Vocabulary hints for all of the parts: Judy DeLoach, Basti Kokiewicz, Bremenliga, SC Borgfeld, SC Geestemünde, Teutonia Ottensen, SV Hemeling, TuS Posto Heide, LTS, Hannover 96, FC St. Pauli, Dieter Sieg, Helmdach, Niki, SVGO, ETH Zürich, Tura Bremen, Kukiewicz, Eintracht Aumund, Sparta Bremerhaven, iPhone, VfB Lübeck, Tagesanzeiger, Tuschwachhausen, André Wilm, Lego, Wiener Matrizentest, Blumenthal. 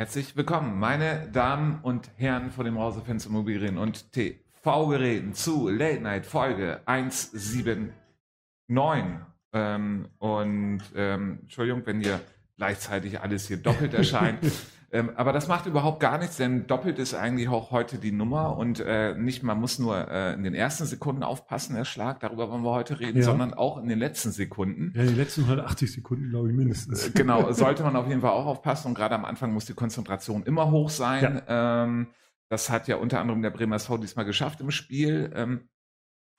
Herzlich willkommen, meine Damen und Herren vor dem Rausefenster Immobilien und TV-Geräten zu Late Night Folge 179. Entschuldigung, wenn hier gleichzeitig alles hier doppelt erscheint. Aber das macht überhaupt gar nichts, denn doppelt ist eigentlich auch heute die Nummer und nicht, man muss nur in den ersten Sekunden aufpassen, der Schlag, darüber wollen wir heute reden, ja, sondern auch in den letzten Sekunden. Ja, die letzten 180 Sekunden, glaube ich, mindestens. Genau, sollte man auf jeden Fall auch aufpassen und gerade am Anfang muss die Konzentration immer hoch sein. Ja. Das hat ja unter anderem der Bremer SV diesmal geschafft im Spiel.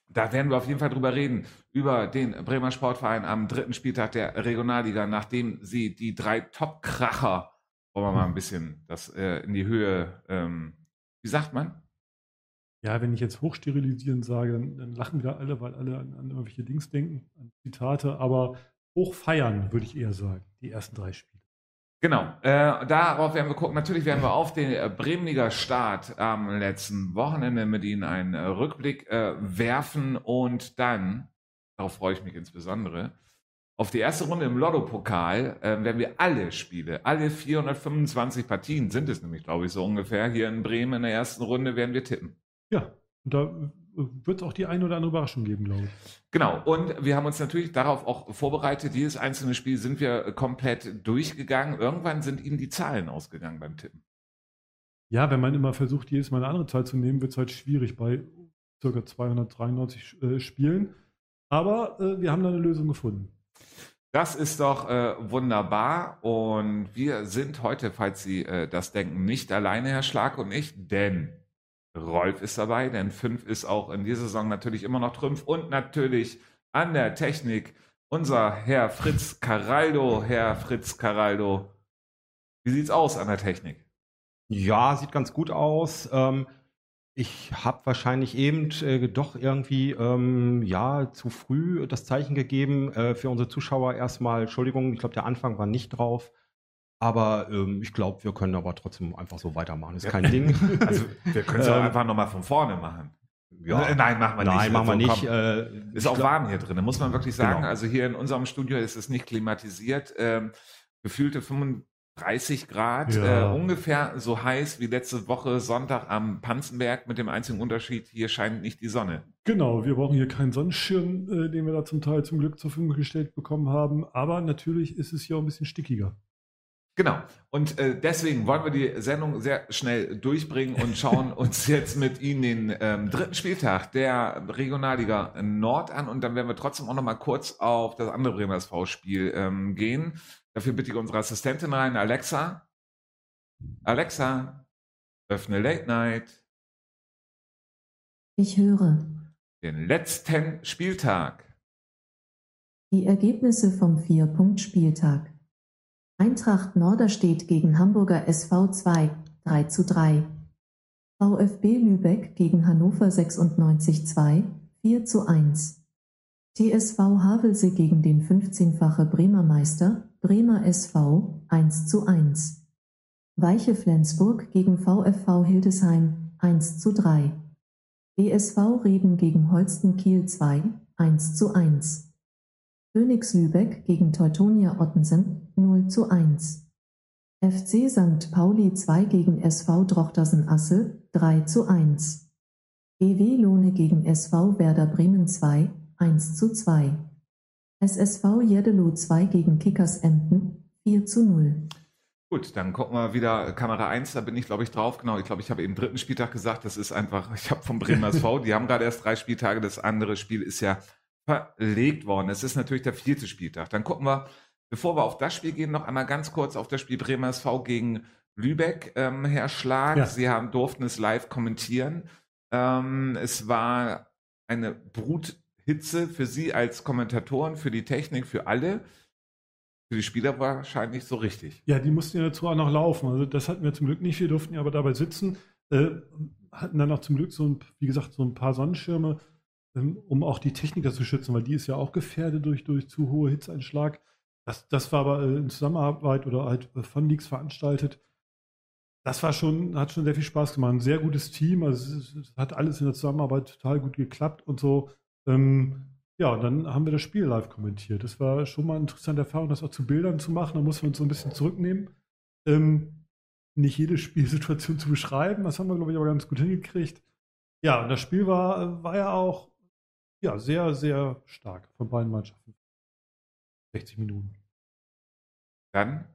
Da werden wir auf jeden Fall drüber reden, über den Bremer Sportverein am dritten Spieltag der Regionalliga, nachdem sie die drei Top-Kracher, wollen wir mal ein bisschen das in die Höhe, wie sagt man? Ja, wenn ich jetzt hochsterilisieren sage, dann lachen wieder alle, weil alle an irgendwelche Dings denken, an Zitate, aber hochfeiern würde ich eher sagen, die ersten drei Spiele. Genau, darauf werden wir gucken. Natürlich werden wir auf den Bremenliga Start am letzten Wochenende mit Ihnen einen Rückblick werfen und dann, darauf freue ich mich insbesondere, auf die erste Runde im Lotto-Pokal werden wir alle Spiele, alle 425 Partien sind es nämlich, glaube ich, so ungefähr, hier in Bremen in der ersten Runde werden wir tippen. Ja, und da wird es auch die eine oder andere Überraschung geben, glaube ich. Genau, und wir haben uns natürlich darauf auch vorbereitet, jedes einzelne Spiel sind wir komplett durchgegangen. Irgendwann sind Ihnen die Zahlen ausgegangen beim Tippen. Ja, wenn man immer versucht, jedes Mal eine andere Zahl zu nehmen, wird es halt schwierig bei ca. 293 Spielen. Aber wir haben da eine Lösung gefunden. Das ist doch wunderbar und wir sind heute, falls Sie das denken, nicht alleine, Herr Schlag und ich, denn Rolf ist dabei, denn 5 ist auch in dieser Saison natürlich immer noch Trümpf und natürlich an der Technik unser Herr Fritz Caraldo. Herr Fritz Caraldo, wie sieht's aus an der Technik? Ja, sieht ganz gut aus. Ich habe wahrscheinlich eben doch irgendwie zu früh das Zeichen gegeben für unsere Zuschauer erstmal. Entschuldigung, ich glaube, der Anfang war nicht drauf. Aber ich glaube, wir können aber trotzdem einfach so weitermachen. Ist kein Ding. Also, wir können es auch einfach nochmal von vorne machen. Ja. Nein, machen wir nicht. Nein, machen wir nicht. Ist auch warm hier drin, muss man wirklich sagen. Genau. Also hier in unserem Studio ist es nicht klimatisiert. Gefühlte 35 Grad, ja, ungefähr so heiß wie letzte Woche Sonntag am Panzenberg mit dem einzigen Unterschied, hier scheint nicht die Sonne. Genau, wir brauchen hier keinen Sonnenschirm, den wir da zum Teil zum Glück zur Verfügung gestellt bekommen haben, aber natürlich ist es hier auch ein bisschen stickiger. Genau, und deswegen wollen wir die Sendung sehr schnell durchbringen und schauen uns jetzt mit Ihnen den dritten Spieltag der Regionalliga Nord an und dann werden wir trotzdem auch nochmal kurz auf das andere Bremer SV-Spiel gehen. Dafür bitte ich unsere Assistentin rein, Alexa. Alexa, öffne Late Night. Ich höre. Den letzten Spieltag. Die Ergebnisse vom 4-Punkt-Spieltag. Eintracht Norderstedt gegen Hamburger SV 2, 3:3. VfB Lübeck gegen Hannover 96 2, 4:1. TSV Havelsee gegen den 15-fache Bremer Meister, Bremer SV, 1:1. Weiche Flensburg gegen VfV Hildesheim, 1:3. BSV Reden gegen Holsten Kiel 2, 1:1. Phoenix Lübeck gegen Teutonia Ottensen, 0:1. FC St. Pauli 2 gegen SV Drochtersen Assel, 3:1. BW Lohne gegen SV Werder Bremen 2, 1:2. SSV Jeddeloh 2 gegen Kickers Emden, 4:0. Gut, dann gucken wir wieder Kamera 1, da bin ich, glaube ich, drauf. Genau, ich glaube, ich habe eben dritten Spieltag gesagt, das ist einfach, ich habe vom Bremer SV, die haben gerade erst 3 Spieltage, das andere Spiel ist ja verlegt worden. Es ist natürlich der 4. Spieltag. Dann gucken wir, bevor wir auf das Spiel gehen, noch einmal ganz kurz auf das Spiel Bremer SV gegen Lübeck, Herr Schlag. Ja. Sie durften es live kommentieren. Es war eine Brut Hitze für Sie als Kommentatoren, für die Technik, für alle, für die Spieler wahrscheinlich so richtig. Ja, die mussten ja dazu auch noch laufen. Also das hatten wir zum Glück nicht. Wir durften ja aber dabei sitzen, hatten dann auch zum Glück so ein paar Sonnenschirme, um auch die Techniker zu schützen, weil die ist ja auch gefährdet durch zu hohe Hitzeinschlag. Das war aber in Zusammenarbeit oder halt von Leaks veranstaltet. Das hat schon sehr viel Spaß gemacht. Ein sehr gutes Team. Also es hat alles in der Zusammenarbeit total gut geklappt und so. Ja, und dann haben wir das Spiel live kommentiert. Das war schon mal eine interessante Erfahrung, das auch zu Bildern zu machen. Da mussten wir uns so ein bisschen zurücknehmen. nicht jede Spielsituation zu beschreiben. Das haben wir, glaube ich, aber ganz gut hingekriegt. Ja, und das Spiel war ja auch ja, sehr, sehr stark von beiden Mannschaften. 60 Minuten. Dann,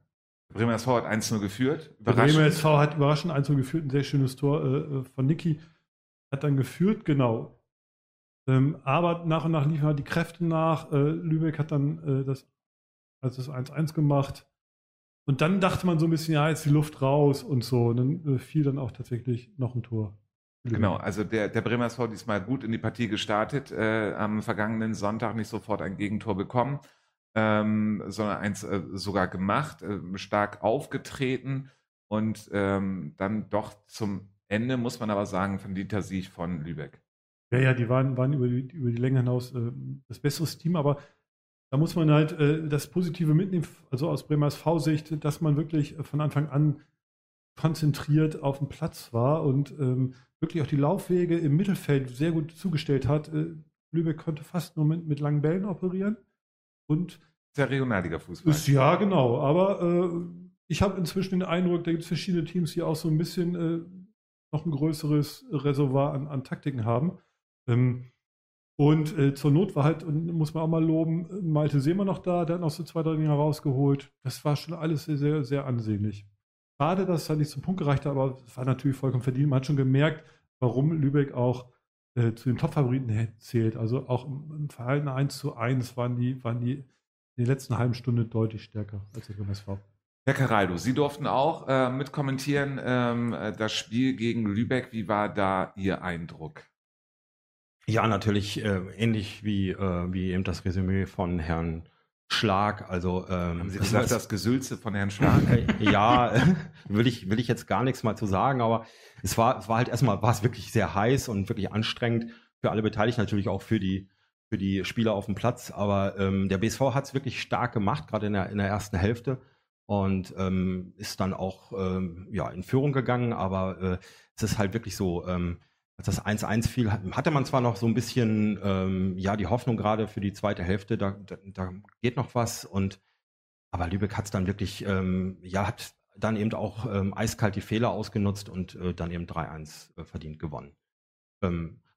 Bremer SV hat 1-0 geführt. Bremer SV hat überraschend 1-0 geführt. Ein sehr schönes Tor von Niki. Hat dann geführt, genau. Aber nach und nach liefen halt die Kräfte nach. Lübeck hat dann das 1-1 gemacht. Und dann dachte man so ein bisschen, ja, jetzt die Luft raus und so. Und dann fiel dann auch tatsächlich noch ein Tor. Genau, also der Bremer SV diesmal gut in die Partie gestartet. Am vergangenen Sonntag nicht sofort ein Gegentor bekommen, sondern eins sogar gemacht, stark aufgetreten. Und dann doch zum Ende, muss man aber sagen, von Dieter Sieg von Lübeck. Ja, die waren über die Länge hinaus das bessere Team, aber da muss man halt das Positive mitnehmen, also aus Bremer SV-Sicht, dass man wirklich von Anfang an konzentriert auf dem Platz war und wirklich auch die Laufwege im Mittelfeld sehr gut zugestellt hat. Lübeck konnte fast nur mit langen Bällen operieren. Und ist ja Regionalliga-Fußball. Ja, genau. Aber ich habe inzwischen den Eindruck, da gibt es verschiedene Teams, die auch so ein bisschen noch ein größeres Reservoir an Taktiken haben. Und zur Not war halt, und muss man auch mal loben, Malte Seemann noch da, der hat noch so 2, 3 Dinger rausgeholt. Das war schon alles sehr, sehr, sehr ansehnlich. Schade, dass es halt nicht zum Punkt gereicht hat, aber es war natürlich vollkommen verdient. Man hat schon gemerkt, warum Lübeck auch zu den Top-Favoriten zählt. Also auch im Verhalten 1:1 waren die in der letzten halben Stunde deutlich stärker als der MSV. Herr Caraldo, Sie durften auch mitkommentieren das Spiel gegen Lübeck. Wie war da Ihr Eindruck? Ja, natürlich ähnlich wie eben das Resümee von Herrn Schlag. Also, haben Sie gesagt, das Gesülze von Herrn Schlag? Ja, will ich jetzt gar nichts mal zu sagen, aber es war halt erstmal, war es wirklich sehr heiß und wirklich anstrengend für alle Beteiligten, natürlich auch für die Spieler auf dem Platz. Aber der BSV hat es wirklich stark gemacht, gerade in der ersten Hälfte. Und ist dann auch in Führung gegangen, aber es ist halt wirklich so, als das 1-1 fiel, hatte man zwar noch so ein bisschen die Hoffnung gerade für die zweite Hälfte, da geht noch was, aber Lübeck hat es dann wirklich, hat dann eben auch eiskalt die Fehler ausgenutzt und dann eben 3-1 verdient gewonnen.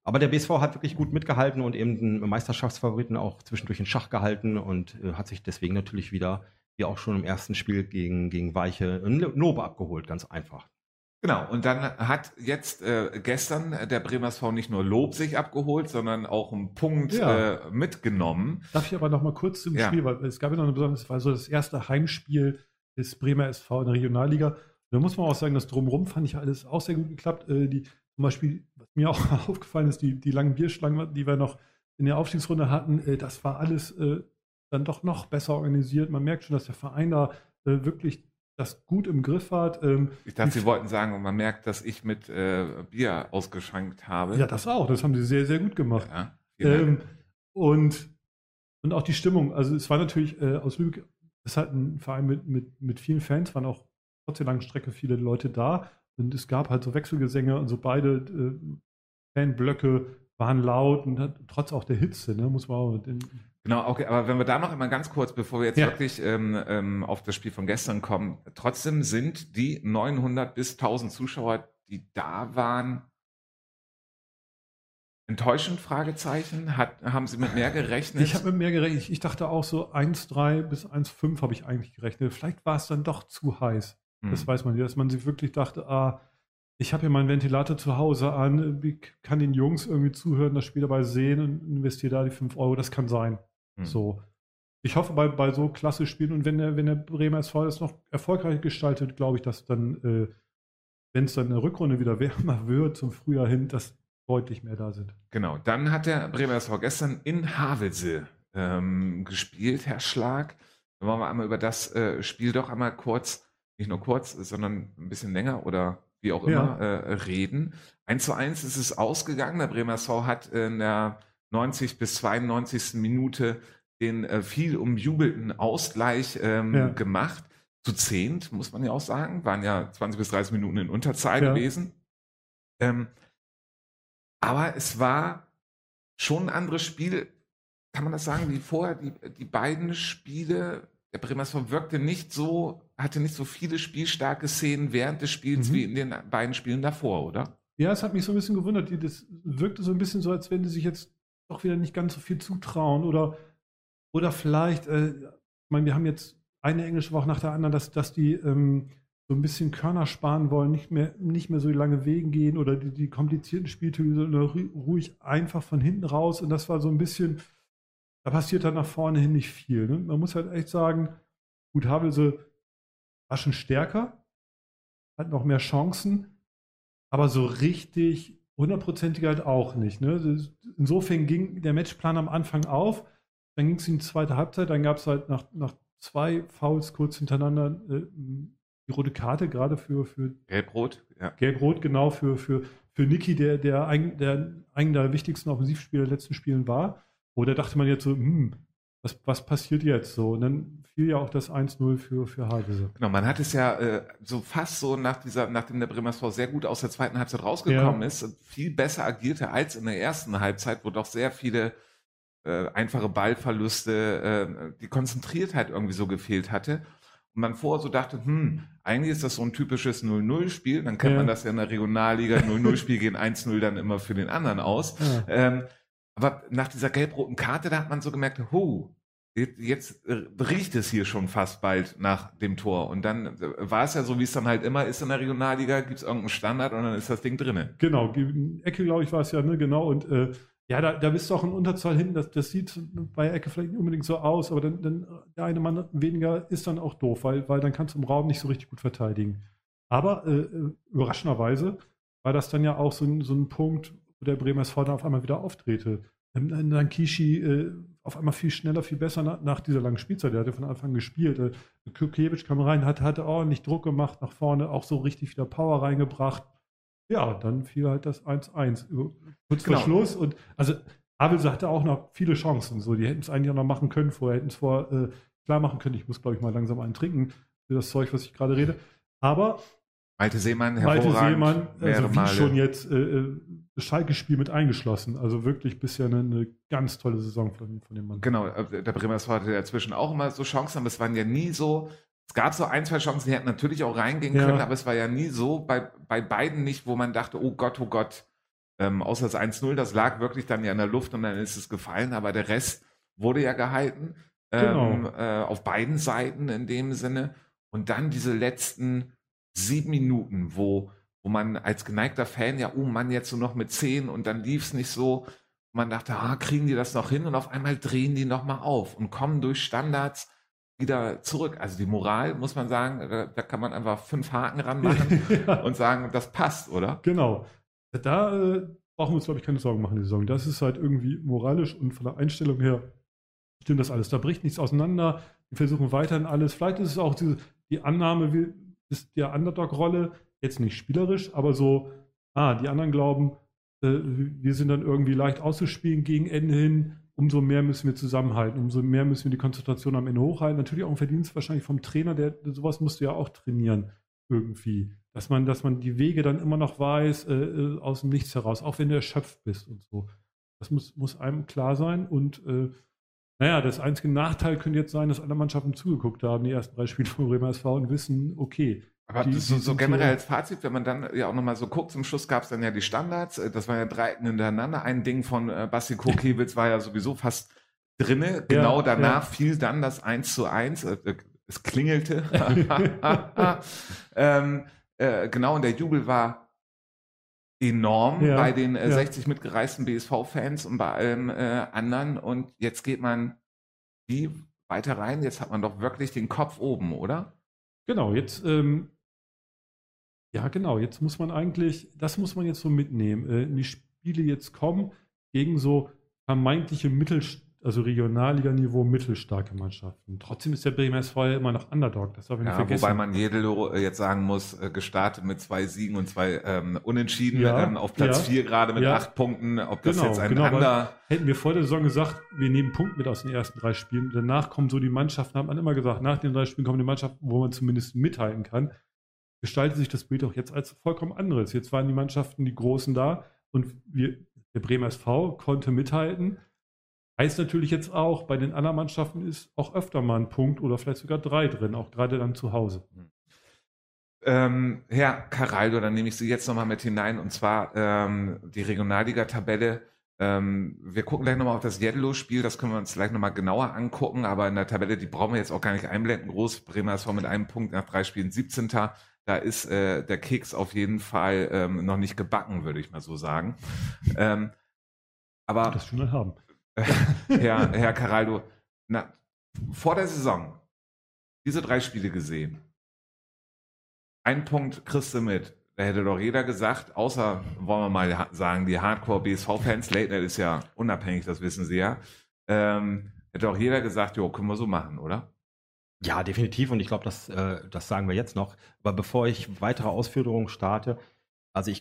Aber der BSV hat wirklich gut mitgehalten und eben den Meisterschaftsfavoriten auch zwischendurch in Schach gehalten und hat sich deswegen natürlich wieder, die auch schon im ersten Spiel gegen Weiche Nobe abgeholt, ganz einfach. Genau, und dann hat jetzt gestern der Bremer SV nicht nur Lob sich abgeholt, sondern auch einen Punkt mitgenommen. Darf ich aber noch mal kurz zum Spiel, weil es gab ja noch eine besondere, es war so das erste Heimspiel des Bremer SV in der Regionalliga. Da muss man auch sagen, das Drumherum fand ich alles auch sehr gut geklappt. Zum Beispiel, was mir auch aufgefallen ist, die langen Bierschlangen, die wir noch in der Aufstiegsrunde hatten, das war alles dann doch noch besser organisiert. Man merkt schon, dass der Verein da wirklich das gut im Griff hat. Ich dachte, Sie wollten sagen, und man merkt, dass ich mit Bier ausgeschankt habe. Ja, das auch. Das haben Sie sehr, sehr gut gemacht. Ja, und auch die Stimmung. Also es war natürlich aus Lübeck, es hat ein Verein mit vielen Fans, waren auch trotz der langen Strecke viele Leute da. Und es gab halt so Wechselgesänge und so beide Fanblöcke waren laut und hat, trotz auch der Hitze, ne, muss man auch Genau, okay, aber wenn wir da noch einmal ganz kurz, bevor wir jetzt wirklich auf das Spiel von gestern kommen, trotzdem sind die 900 bis 1000 Zuschauer, die da waren, enttäuschend? Fragezeichen? Haben Sie mit mehr gerechnet? Ich habe mit mehr gerechnet. Ich dachte auch so 1,3 bis 1,5 habe ich eigentlich gerechnet. Vielleicht war es dann doch zu heiß. Das weiß man ja, dass man sich wirklich dachte, ich habe hier meinen Ventilator zu Hause an, ich kann den Jungs irgendwie zuhören, das Spiel dabei sehen und investiere da die 5 Euro. Das kann sein. So. Ich hoffe, bei so klasse Spielen und wenn der Bremer SV das noch erfolgreich gestaltet, glaube ich, dass dann, wenn es dann eine Rückrunde wieder wärmer wird, zum Frühjahr hin, dass deutlich mehr da sind. Genau, dann hat der Bremer SV gestern in Havelsee gespielt, Herr Schlag. Dann wollen wir einmal über das Spiel doch einmal kurz, nicht nur kurz, sondern ein bisschen länger oder wie auch immer, reden. 1:1 ist es ausgegangen. Der Bremer SV hat in der 90. bis 92. Minute den viel umjubelten Ausgleich gemacht. Zu 10, muss man ja auch sagen. Waren ja 20 bis 30 Minuten in Unterzahl gewesen. Aber es war schon ein anderes Spiel, kann man das sagen, wie vorher. Die beiden Spiele, der Bremer SV wirkte nicht so, hatte nicht so viele spielstarke Szenen während des Spiels wie in den beiden Spielen davor, oder? Ja, es hat mich so ein bisschen gewundert. Das wirkte so ein bisschen so, als wenn die sich jetzt doch wieder nicht ganz so viel zutrauen. Oder vielleicht, ich meine, wir haben jetzt eine englische Woche nach der anderen, dass die so ein bisschen Körner sparen wollen, nicht mehr so lange Wegen gehen oder die komplizierten Spielzüge, sondern ruhig einfach von hinten raus. Und das war so ein bisschen, da passiert dann nach vorne hin nicht viel. Ne? Man muss halt echt sagen, gut, Havelsee war schon stärker, hat noch mehr Chancen, aber so richtig hundertprozentig halt auch nicht. Ne? Insofern ging der Matchplan am Anfang auf, dann ging es in die zweite Halbzeit, dann gab es halt nach zwei Fouls kurz hintereinander die rote Karte, gerade für Gelb-Rot, ja. Gelb-Rot, genau, für Niki, der einen der wichtigsten Offensivspieler der letzten Spielen war. Oder dachte man jetzt so, was passiert jetzt so? Und dann fiel ja auch das 1-0 für Havelsee. Genau, man hat es ja so fast so nachdem der Bremer SV sehr gut aus der zweiten Halbzeit rausgekommen ist, viel besser agierte als in der ersten Halbzeit, wo doch sehr viele einfache Ballverluste, die Konzentriertheit irgendwie so gefehlt hatte. Und man vorher so dachte, eigentlich ist das so ein typisches 0-0-Spiel, dann kennt man das ja in der Regionalliga, 0-0-Spiel gehen 1-0 dann immer für den anderen aus. Ja. Aber nach dieser gelb-roten Karte, da hat man so gemerkt, jetzt riecht es hier schon fast bald nach dem Tor. Und dann war es ja so, wie es dann halt immer ist in der Regionalliga, gibt es irgendeinen Standard und dann ist das Ding drinne. Genau, Ecke, glaube ich, war es ja, ne, genau. Und da bist du auch in Unterzahl hinten, das sieht bei Ecke vielleicht nicht unbedingt so aus, aber dann der eine Mann weniger ist dann auch doof, weil dann kannst du im Raum nicht so richtig gut verteidigen. Aber überraschenderweise war das dann ja auch so ein Punkt, wo der Bremer SV dann auf einmal wieder auftrete. Dann Kishi auf einmal viel schneller, viel besser nach dieser langen Spielzeit. Der hatte von Anfang gespielt. Kukiewicz kam rein, hatte ordentlich Druck gemacht nach vorne, auch so richtig wieder Power reingebracht. Ja, dann fiel halt das 1-1. Kurz vor Schluss. Und also Havelsee hatte auch noch viele Chancen. So, die hätten es eigentlich auch noch machen können vorher, hätten es klar machen können. Ich muss, glaube ich, mal langsam einen trinken für das Zeug, was ich gerade rede. Aber Malte Seemann, hervorragend. Malte Seemann, also wie Male. Schon jetzt das Schalke-Spiel mit eingeschlossen. Also wirklich bisher eine ganz tolle Saison von dem Mann. Genau, der Bremer SV hatte dazwischen auch immer so Chancen, aber es waren ja nie so, es gab so ein, zwei Chancen, die hätten natürlich auch reingehen können, aber es war ja nie so, bei beiden nicht, wo man dachte, oh Gott, außer das 1-0, das lag wirklich dann ja in der Luft und dann ist es gefallen, aber der Rest wurde ja gehalten, auf beiden Seiten in dem Sinne. Und dann diese letzten 7 Minuten, wo man als geneigter Fan, jetzt so noch mit 10 und dann lief es nicht so. Man dachte, kriegen die das noch hin? Und auf einmal drehen die nochmal auf und kommen durch Standards wieder zurück. Also die Moral, muss man sagen, da kann man einfach 5 Haken ranmachen und sagen, das passt, oder? Genau. Da brauchen wir uns, glaube ich, keine Sorgen machen, die Saison. Das ist halt irgendwie moralisch und von der Einstellung her stimmt das alles. Da bricht nichts auseinander. Wir versuchen weiterhin alles. Vielleicht ist es auch die Annahme, ist der Underdog-Rolle jetzt nicht spielerisch, aber so, die anderen glauben, wir sind dann irgendwie leicht auszuspielen gegen Ende hin, umso mehr müssen wir zusammenhalten, umso mehr müssen wir die Konzentration am Ende hochhalten. Natürlich auch ein Verdienst wahrscheinlich vom Trainer, sowas musst du ja auch trainieren irgendwie, dass man die Wege dann immer noch weiß, aus dem Nichts heraus, auch wenn du erschöpft bist und so. Das muss einem klar sein und das einzige Nachteil könnte jetzt sein, dass alle Mannschaften zugeguckt haben, die ersten 3 Spiele vom Bremer SV und wissen, okay. Aber so generell als Fazit, wenn man dann ja auch nochmal so guckt, zum Schluss gab es dann ja die Standards, das waren ja 3 hintereinander. Ein Ding von Basti Kokiewicz war ja sowieso fast drinne. Genau danach fiel dann das 1:1. Es klingelte. Und der Jubel war enorm bei den 60 mitgereisten BSV-Fans und bei allen anderen. Und jetzt geht man wie weiter rein? Jetzt hat man doch wirklich den Kopf oben, oder? Genau, jetzt jetzt muss man eigentlich, das muss man jetzt so mitnehmen. Die Spiele jetzt kommen gegen so vermeintliche Regionalliga-Niveau mittelstarke Mannschaften. Trotzdem ist der Bremer SV immer noch Underdog, das darf ich nicht vergessen. Wobei man Jeddeloh jetzt sagen muss, gestartet mit 2 Siegen und 2 Unentschieden, auf Platz 4 gerade mit 8 Punkten, ob das jetzt ein Under... Hätten wir vor der Saison gesagt, wir nehmen Punkt mit aus den ersten 3 Spielen, danach kommen so die Mannschaften, hat man immer gesagt, nach den 3 Spielen kommen die Mannschaften, wo man zumindest mithalten kann, gestaltet sich das Bild auch jetzt als vollkommen anderes. Jetzt waren die Mannschaften, die Großen da und der Bremer SV konnte mithalten, Heißt natürlich jetzt auch, bei den anderen Mannschaften ist auch öfter mal ein Punkt oder vielleicht sogar 3 drin, auch gerade dann zu Hause. Herr Caraldo, dann nehme ich Sie jetzt nochmal mit hinein, und zwar die Regionalliga-Tabelle. Wir gucken gleich nochmal auf das Jeddeloh-Spiel, das können wir uns gleich nochmal genauer angucken, aber in der Tabelle, die brauchen wir jetzt auch gar nicht einblenden. Groß, Bremer SV mit einem Punkt nach 3 Spielen 17. Da ist der Keks auf jeden Fall noch nicht gebacken, würde ich mal so sagen. Aber das schon haben. Ja, Herr Caraldo, vor der Saison diese 3 Spiele gesehen. Ein Punkt kriegst du mit. Da hätte doch jeder gesagt, außer, wollen wir mal sagen, die Hardcore-BSV-Fans, Leitner ist ja unabhängig, das wissen sie ja, hätte auch jeder gesagt, jo, können wir so machen, oder? Ja, definitiv, und ich glaube, das sagen wir jetzt noch. Aber bevor ich weitere Ausführungen starte, also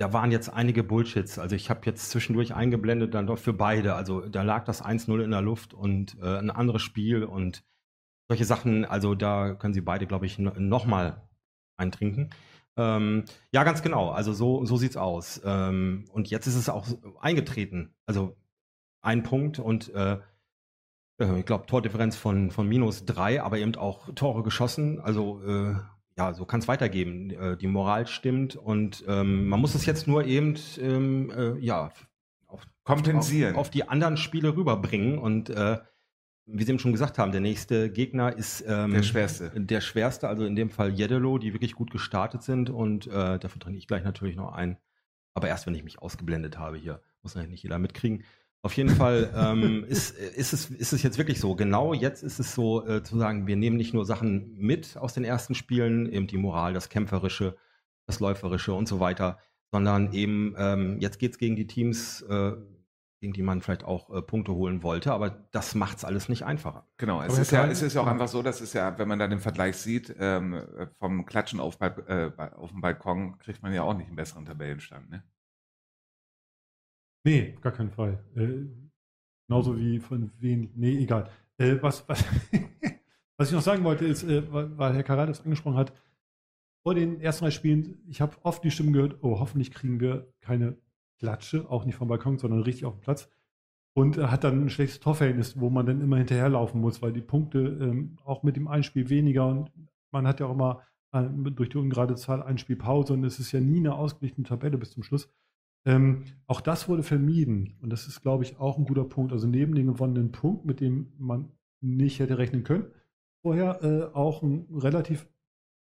da waren jetzt einige Bullshits. Also ich habe jetzt zwischendurch eingeblendet, dann doch für beide. Also da lag das 1-0 in der Luft und ein anderes Spiel und solche Sachen. Also da können Sie beide, glaube ich, nochmal eintrinken. Ja, ganz genau. Also so sieht's aus. Und jetzt ist es auch eingetreten. Also ein Punkt und ich glaube Tordifferenz von -3, aber eben auch Tore geschossen. Also ja, so kann es weitergehen. Die Moral stimmt und man muss es jetzt nur eben ja, kompensieren. Auf die anderen Spiele rüberbringen. Und wie Sie eben schon gesagt haben, der nächste Gegner ist der schwerste. Der schwerste, also in dem Fall Jeddeloh, die wirklich gut gestartet sind. Und dafür trinke ich gleich natürlich noch ein. Aber erst, wenn ich mich ausgeblendet habe hier, muss natürlich nicht jeder mitkriegen. Auf jeden Fall ist es jetzt wirklich so. Genau jetzt ist es so, zu sagen, wir nehmen nicht nur Sachen mit aus den ersten Spielen, eben die Moral, das Kämpferische, das Läuferische und so weiter, sondern eben jetzt geht es gegen die Teams, gegen die man vielleicht auch Punkte holen wollte, aber das macht es alles nicht einfacher. Genau, es ist ja auch einfach so, dass es ja, wenn man da den Vergleich sieht, vom Klatschen auf dem Balkon kriegt man ja auch nicht einen besseren Tabellenstand, ne? Nee, gar keinen Fall. Genauso wie von wen, nee, egal. Was ich noch sagen wollte ist, weil Herr Caraldo das angesprochen hat, vor den ersten 3 Spielen, ich habe oft die Stimmen gehört, oh, hoffentlich kriegen wir keine Klatsche, auch nicht vom Balkon, sondern richtig auf dem Platz. Und hat dann ein schlechtes Torverhältnis, wo man dann immer hinterherlaufen muss, weil die Punkte auch mit dem Einspiel weniger, und man hat ja auch immer durch die ungerade Zahl Einspielpause und es ist ja nie eine ausgeglichene Tabelle bis zum Schluss. Auch das wurde vermieden und das ist, glaube ich, auch ein guter Punkt. Also neben dem gewonnenen Punkt, mit dem man nicht hätte rechnen können, vorher auch ein relativ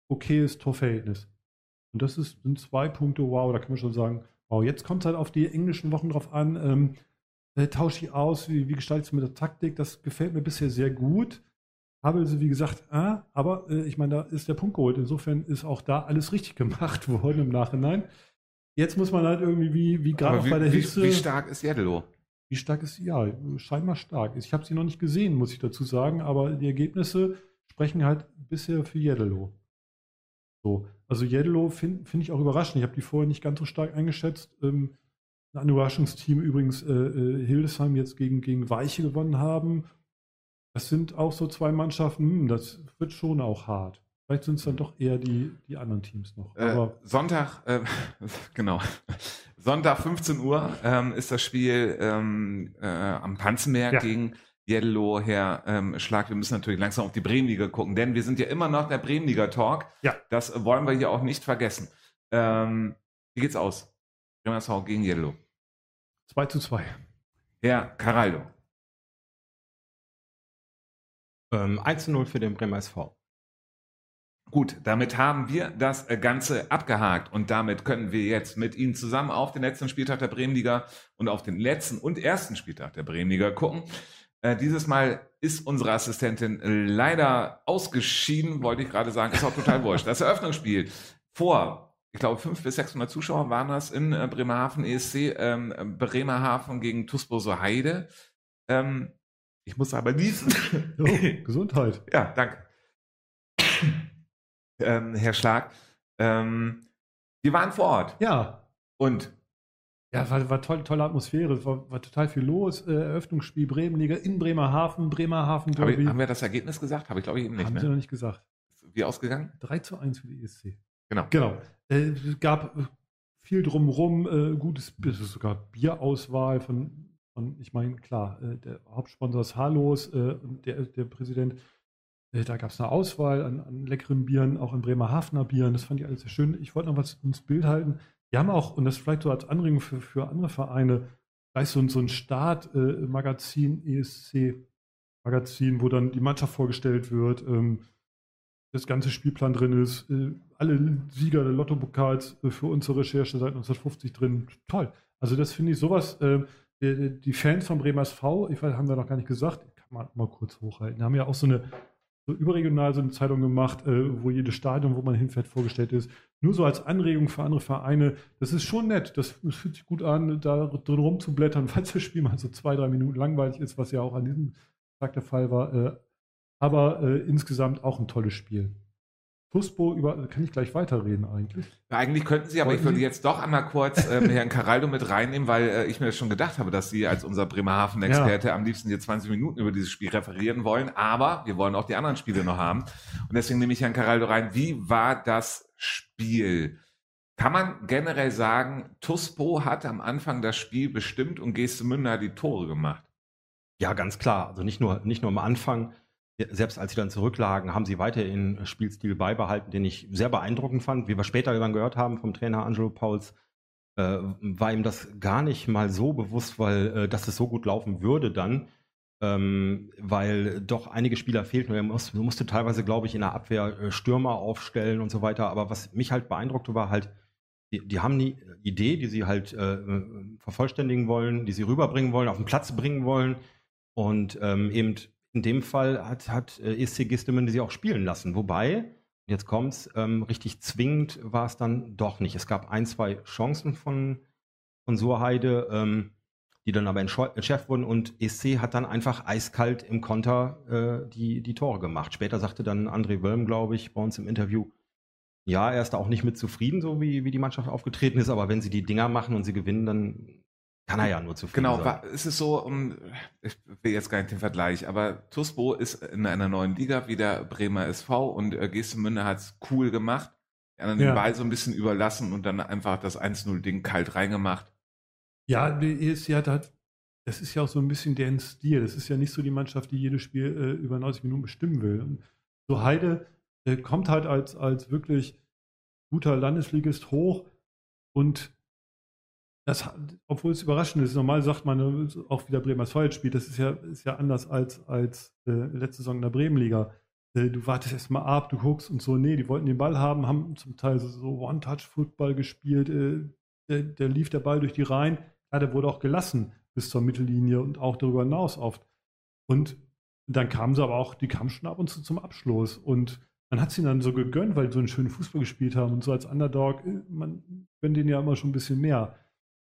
okayes Torverhältnis. Und das sind 2 Punkte, wow, da kann man schon sagen, wow, jetzt kommt es halt auf die englischen Wochen drauf an. Tausche ich aus, wie gestalte ich es mit der Taktik? Das gefällt mir bisher sehr gut. Havelsee, wie gesagt, aber ich meine, da ist der Punkt geholt. Insofern ist auch da alles richtig gemacht worden im Nachhinein. Jetzt muss man halt irgendwie, wie gerade auch bei der Hitze... Wie stark ist Jeddeloh? Wie stark ist sie? Ja, scheinbar stark. Ich habe sie noch nicht gesehen, muss ich dazu sagen, aber die Ergebnisse sprechen halt bisher für Jeddeloh. So. Also Jeddeloh find ich auch überraschend. Ich habe die vorher nicht ganz so stark eingeschätzt. Ein Überraschungsteam übrigens, Hildesheim, jetzt gegen Weiche gewonnen haben. Das sind auch so 2 Mannschaften, das wird schon auch hart. Vielleicht sind es dann doch eher die anderen Teams noch. Aber Sonntag, genau. Sonntag 15 Uhr ist das Spiel am Panzenberg gegen Jeddeloh. Herr Schlag, wir müssen natürlich langsam auf die Bremenliga gucken, denn wir sind ja immer noch der Bremenliga-Talk. Ja. Das wollen wir hier auch nicht vergessen. Wie geht's aus? Bremerhaven gegen Jeddeloh. 2:2. Herr Caraldo. 1:0 für den Bremer SV. Gut, damit haben wir das Ganze abgehakt und damit können wir jetzt mit Ihnen zusammen auf den letzten Spieltag der Bremenliga und auf den letzten und ersten Spieltag der Bremenliga gucken. Dieses Mal ist unsere Assistentin leider ausgeschieden, wollte ich gerade sagen, ist auch total wurscht. Das Eröffnungsspiel vor, ich glaube, 500 bis 600 Zuschauer waren das in Bremerhaven, ESC Bremerhaven gegen TuS Posto Heide. Ich muss aber niesen. Oh, Gesundheit. Ja, danke. Herr Schlag, wir waren vor Ort. Ja. Und? Ja, war tolle Atmosphäre, es war total viel los. Eröffnungsspiel Bremenliga in Bremerhaven. Haben wir das Ergebnis gesagt? Habe ich, glaube ich, eben nicht. Haben Sie noch nicht gesagt. Wie ausgegangen? 3:1 für die ESC. Genau. Es gab viel drumherum, gutes, sogar Bierauswahl von Und ich meine, klar, der Hauptsponsor ist Halos und der Präsident, da gab es eine Auswahl an leckeren Bieren, auch in Bremerhavener Bieren. Das fand ich alles sehr schön. Ich wollte noch was ins Bild halten. Die haben auch, und das vielleicht so als Anregung für andere Vereine, gleich so ein Start-Magazin, ESC-Magazin, wo dann die Mannschaft vorgestellt wird, das ganze Spielplan drin ist, alle Sieger der Lottopokals für unsere Recherche seit 1950 drin. Toll. Also das finde ich sowas, die Fans von Bremer SV, ich weiß, haben wir noch gar nicht gesagt, kann man mal kurz hochhalten, haben ja auch so überregional so eine Zeitung gemacht, wo jedes Stadion, wo man hinfährt, vorgestellt ist. Nur so als Anregung für andere Vereine, das ist schon nett, das fühlt sich gut an, da drin rumzublättern, falls das Spiel mal so 2-3 Minuten langweilig ist, was ja auch an diesem Tag der Fall war, aber insgesamt auch ein tolles Spiel. TuSPO, kann ich gleich weiterreden eigentlich? Ja, eigentlich könnten Sie, aber ich würde jetzt doch einmal kurz Herrn Caraldo mit reinnehmen, weil ich mir das schon gedacht habe, dass Sie als unser Bremerhaven-Experte am liebsten hier 20 Minuten über dieses Spiel referieren wollen, aber wir wollen auch die anderen Spiele noch haben. Und deswegen nehme ich Herrn Caraldo rein. Wie war das Spiel? Kann man generell sagen, TuSPO hat am Anfang das Spiel bestimmt und Geestemünde hat die Tore gemacht? Ja, ganz klar. Also nicht nur am Anfang. Selbst als sie dann zurücklagen, haben sie weiter den Spielstil beibehalten, den ich sehr beeindruckend fand. Wie wir später dann gehört haben vom Trainer Angelo Pauls, war ihm das gar nicht mal so bewusst, weil dass es so gut laufen würde dann, weil doch einige Spieler fehlten. Er musste teilweise, glaube ich, in der Abwehr Stürmer aufstellen und so weiter. Aber was mich halt beeindruckte, war halt, die haben die Idee, die sie halt vervollständigen wollen, die sie rüberbringen wollen, auf den Platz bringen wollen und eben in dem Fall hat ESC Geestemünde sie auch spielen lassen. Wobei, jetzt kommt's, richtig zwingend war es dann doch nicht. Es gab ein, zwei Chancen von Suhr Heide, die dann aber entschärft wurden. Und ESC hat dann einfach eiskalt im Konter die Tore gemacht. Später sagte dann André Wilm, glaube ich, bei uns im Interview, ja, er ist da auch nicht mit zufrieden, so wie die Mannschaft aufgetreten ist. Aber wenn sie die Dinger machen und sie gewinnen, dann kann er ja nur zu viel sein. Genau, es ist so, ich will jetzt gar nicht den Vergleich, aber TuSPO ist in einer neuen Liga wie der Bremer SV und Geestemünde hat es cool gemacht, den Ball so ein bisschen überlassen und dann einfach das 1-0-Ding kalt reingemacht. Ja, ESC hat, das ist ja auch so ein bisschen deren Stil, das ist ja nicht so die Mannschaft, die jedes Spiel über 90 Minuten bestimmen will. Und so Heide kommt halt als wirklich guter Landesligist hoch und das, obwohl es überraschend ist, normal sagt man, auch wieder Bremer SV spielt, das ist ja anders als letzte Saison in der Bremenliga. Du wartest erstmal ab, du guckst und so, nee, die wollten den Ball haben, haben zum Teil so One-Touch-Football gespielt, der lief der Ball durch die Reihen, ja, der wurde auch gelassen bis zur Mittellinie und auch darüber hinaus oft. Und dann kamen sie aber auch, die kamen schon ab und zu zum Abschluss und man hat es ihnen dann so gegönnt, weil die so einen schönen Fußball gespielt haben und so als Underdog, man gönnt denen ja immer schon ein bisschen mehr.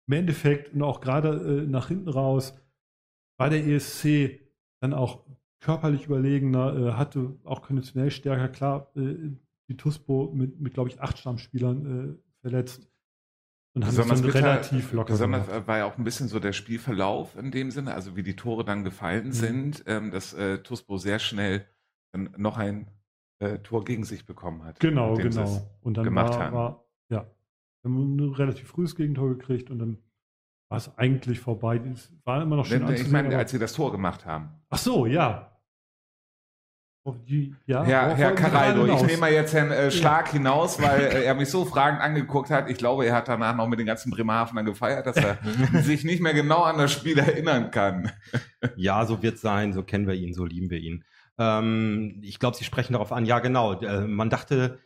Im Endeffekt und auch gerade nach hinten raus war der ESC dann auch körperlich überlegener, hatte auch konditionell stärker. Klar, die TuSPO mit glaube ich, 8 Stammspielern verletzt und haben es relativ locker gemacht. Das war ja auch ein bisschen so der Spielverlauf in dem Sinne, also wie die Tore dann gefallen sind, dass TuSPO sehr schnell dann noch ein Tor gegen sich bekommen hat. Genau. Und dann wir haben ein relativ frühes Gegentor gekriegt und dann war es eigentlich vorbei. Es war immer noch schön anzusehen. Ich meine, als sie das Tor gemacht haben. Ach so, ja. Herr Caraldo, ich nehme mal jetzt Herrn Schlag hinaus, weil er mich so fragend angeguckt hat. Ich glaube, er hat danach noch mit den ganzen Bremerhavenern gefeiert, dass er sich nicht mehr genau an das Spiel erinnern kann. Ja, so wird es sein. So kennen wir ihn, so lieben wir ihn. Ich glaube, Sie sprechen darauf an. Ja, genau. Man dachte,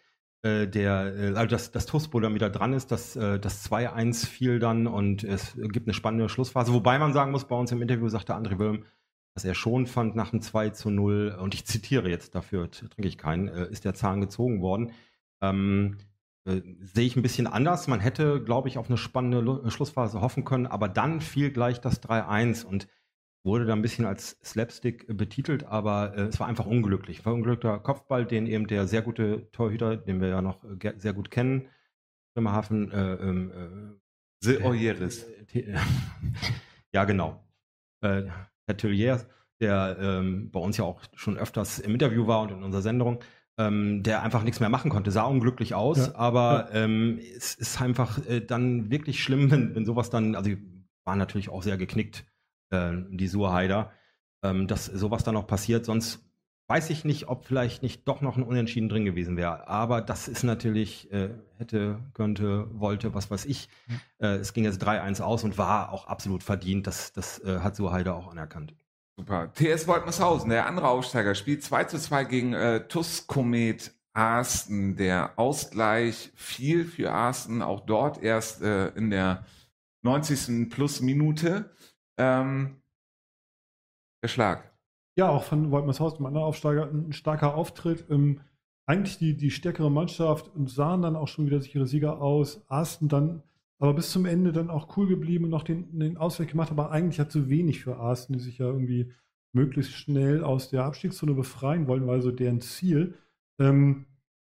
dass TuSPO dann wieder dran ist, dass das 2-1 fiel dann und es gibt eine spannende Schlussphase. Wobei man sagen muss, bei uns im Interview sagte André Wilm, dass er schon fand nach dem 2-0, und ich zitiere jetzt, dafür trinke ich keinen, ist der Zahn gezogen worden. Sehe ich ein bisschen anders. Man hätte, glaube ich, auf eine spannende Schlussphase hoffen können, aber dann fiel gleich das 3-1 und wurde dann ein bisschen als Slapstick betitelt, aber es war einfach unglücklich. Es war ein unglücklicher Kopfball, den eben der sehr gute Torhüter, den wir ja noch sehr gut kennen, Bremerhaven, Ojeris. Ja, genau. Herr Tellier, der bei uns ja auch schon öfters im Interview war und in unserer Sendung, der einfach nichts mehr machen konnte. Sah unglücklich aus, aber es ist einfach dann wirklich schlimm, wenn sowas dann, also die waren natürlich auch sehr geknickt, die Surheider, dass sowas dann noch passiert. Sonst weiß ich nicht, ob vielleicht nicht doch noch ein Unentschieden drin gewesen wäre. Aber das ist natürlich hätte, könnte, wollte, was weiß ich. Es ging jetzt 3-1 aus und war auch absolut verdient. Das hat Surheider auch anerkannt. Super. TS Volkmoshausen, der andere Aufsteiger, spielt 2:2 gegen Tuskomet Arsten. Der Ausgleich fiel für Arsten, auch dort erst in der 90. Plus-Minute. Der Schlag. Ja, auch von Volkmoshausen, dem anderen Aufsteiger, ein starker Auftritt. Eigentlich die stärkere Mannschaft und sahen dann auch schon wieder sichere Sieger aus. Arsten dann aber bis zum Ende dann auch cool geblieben und noch den Ausweg gemacht. Aber eigentlich hat so wenig für Arsten, die sich ja irgendwie möglichst schnell aus der Abstiegszone befreien wollten, weil so deren Ziel.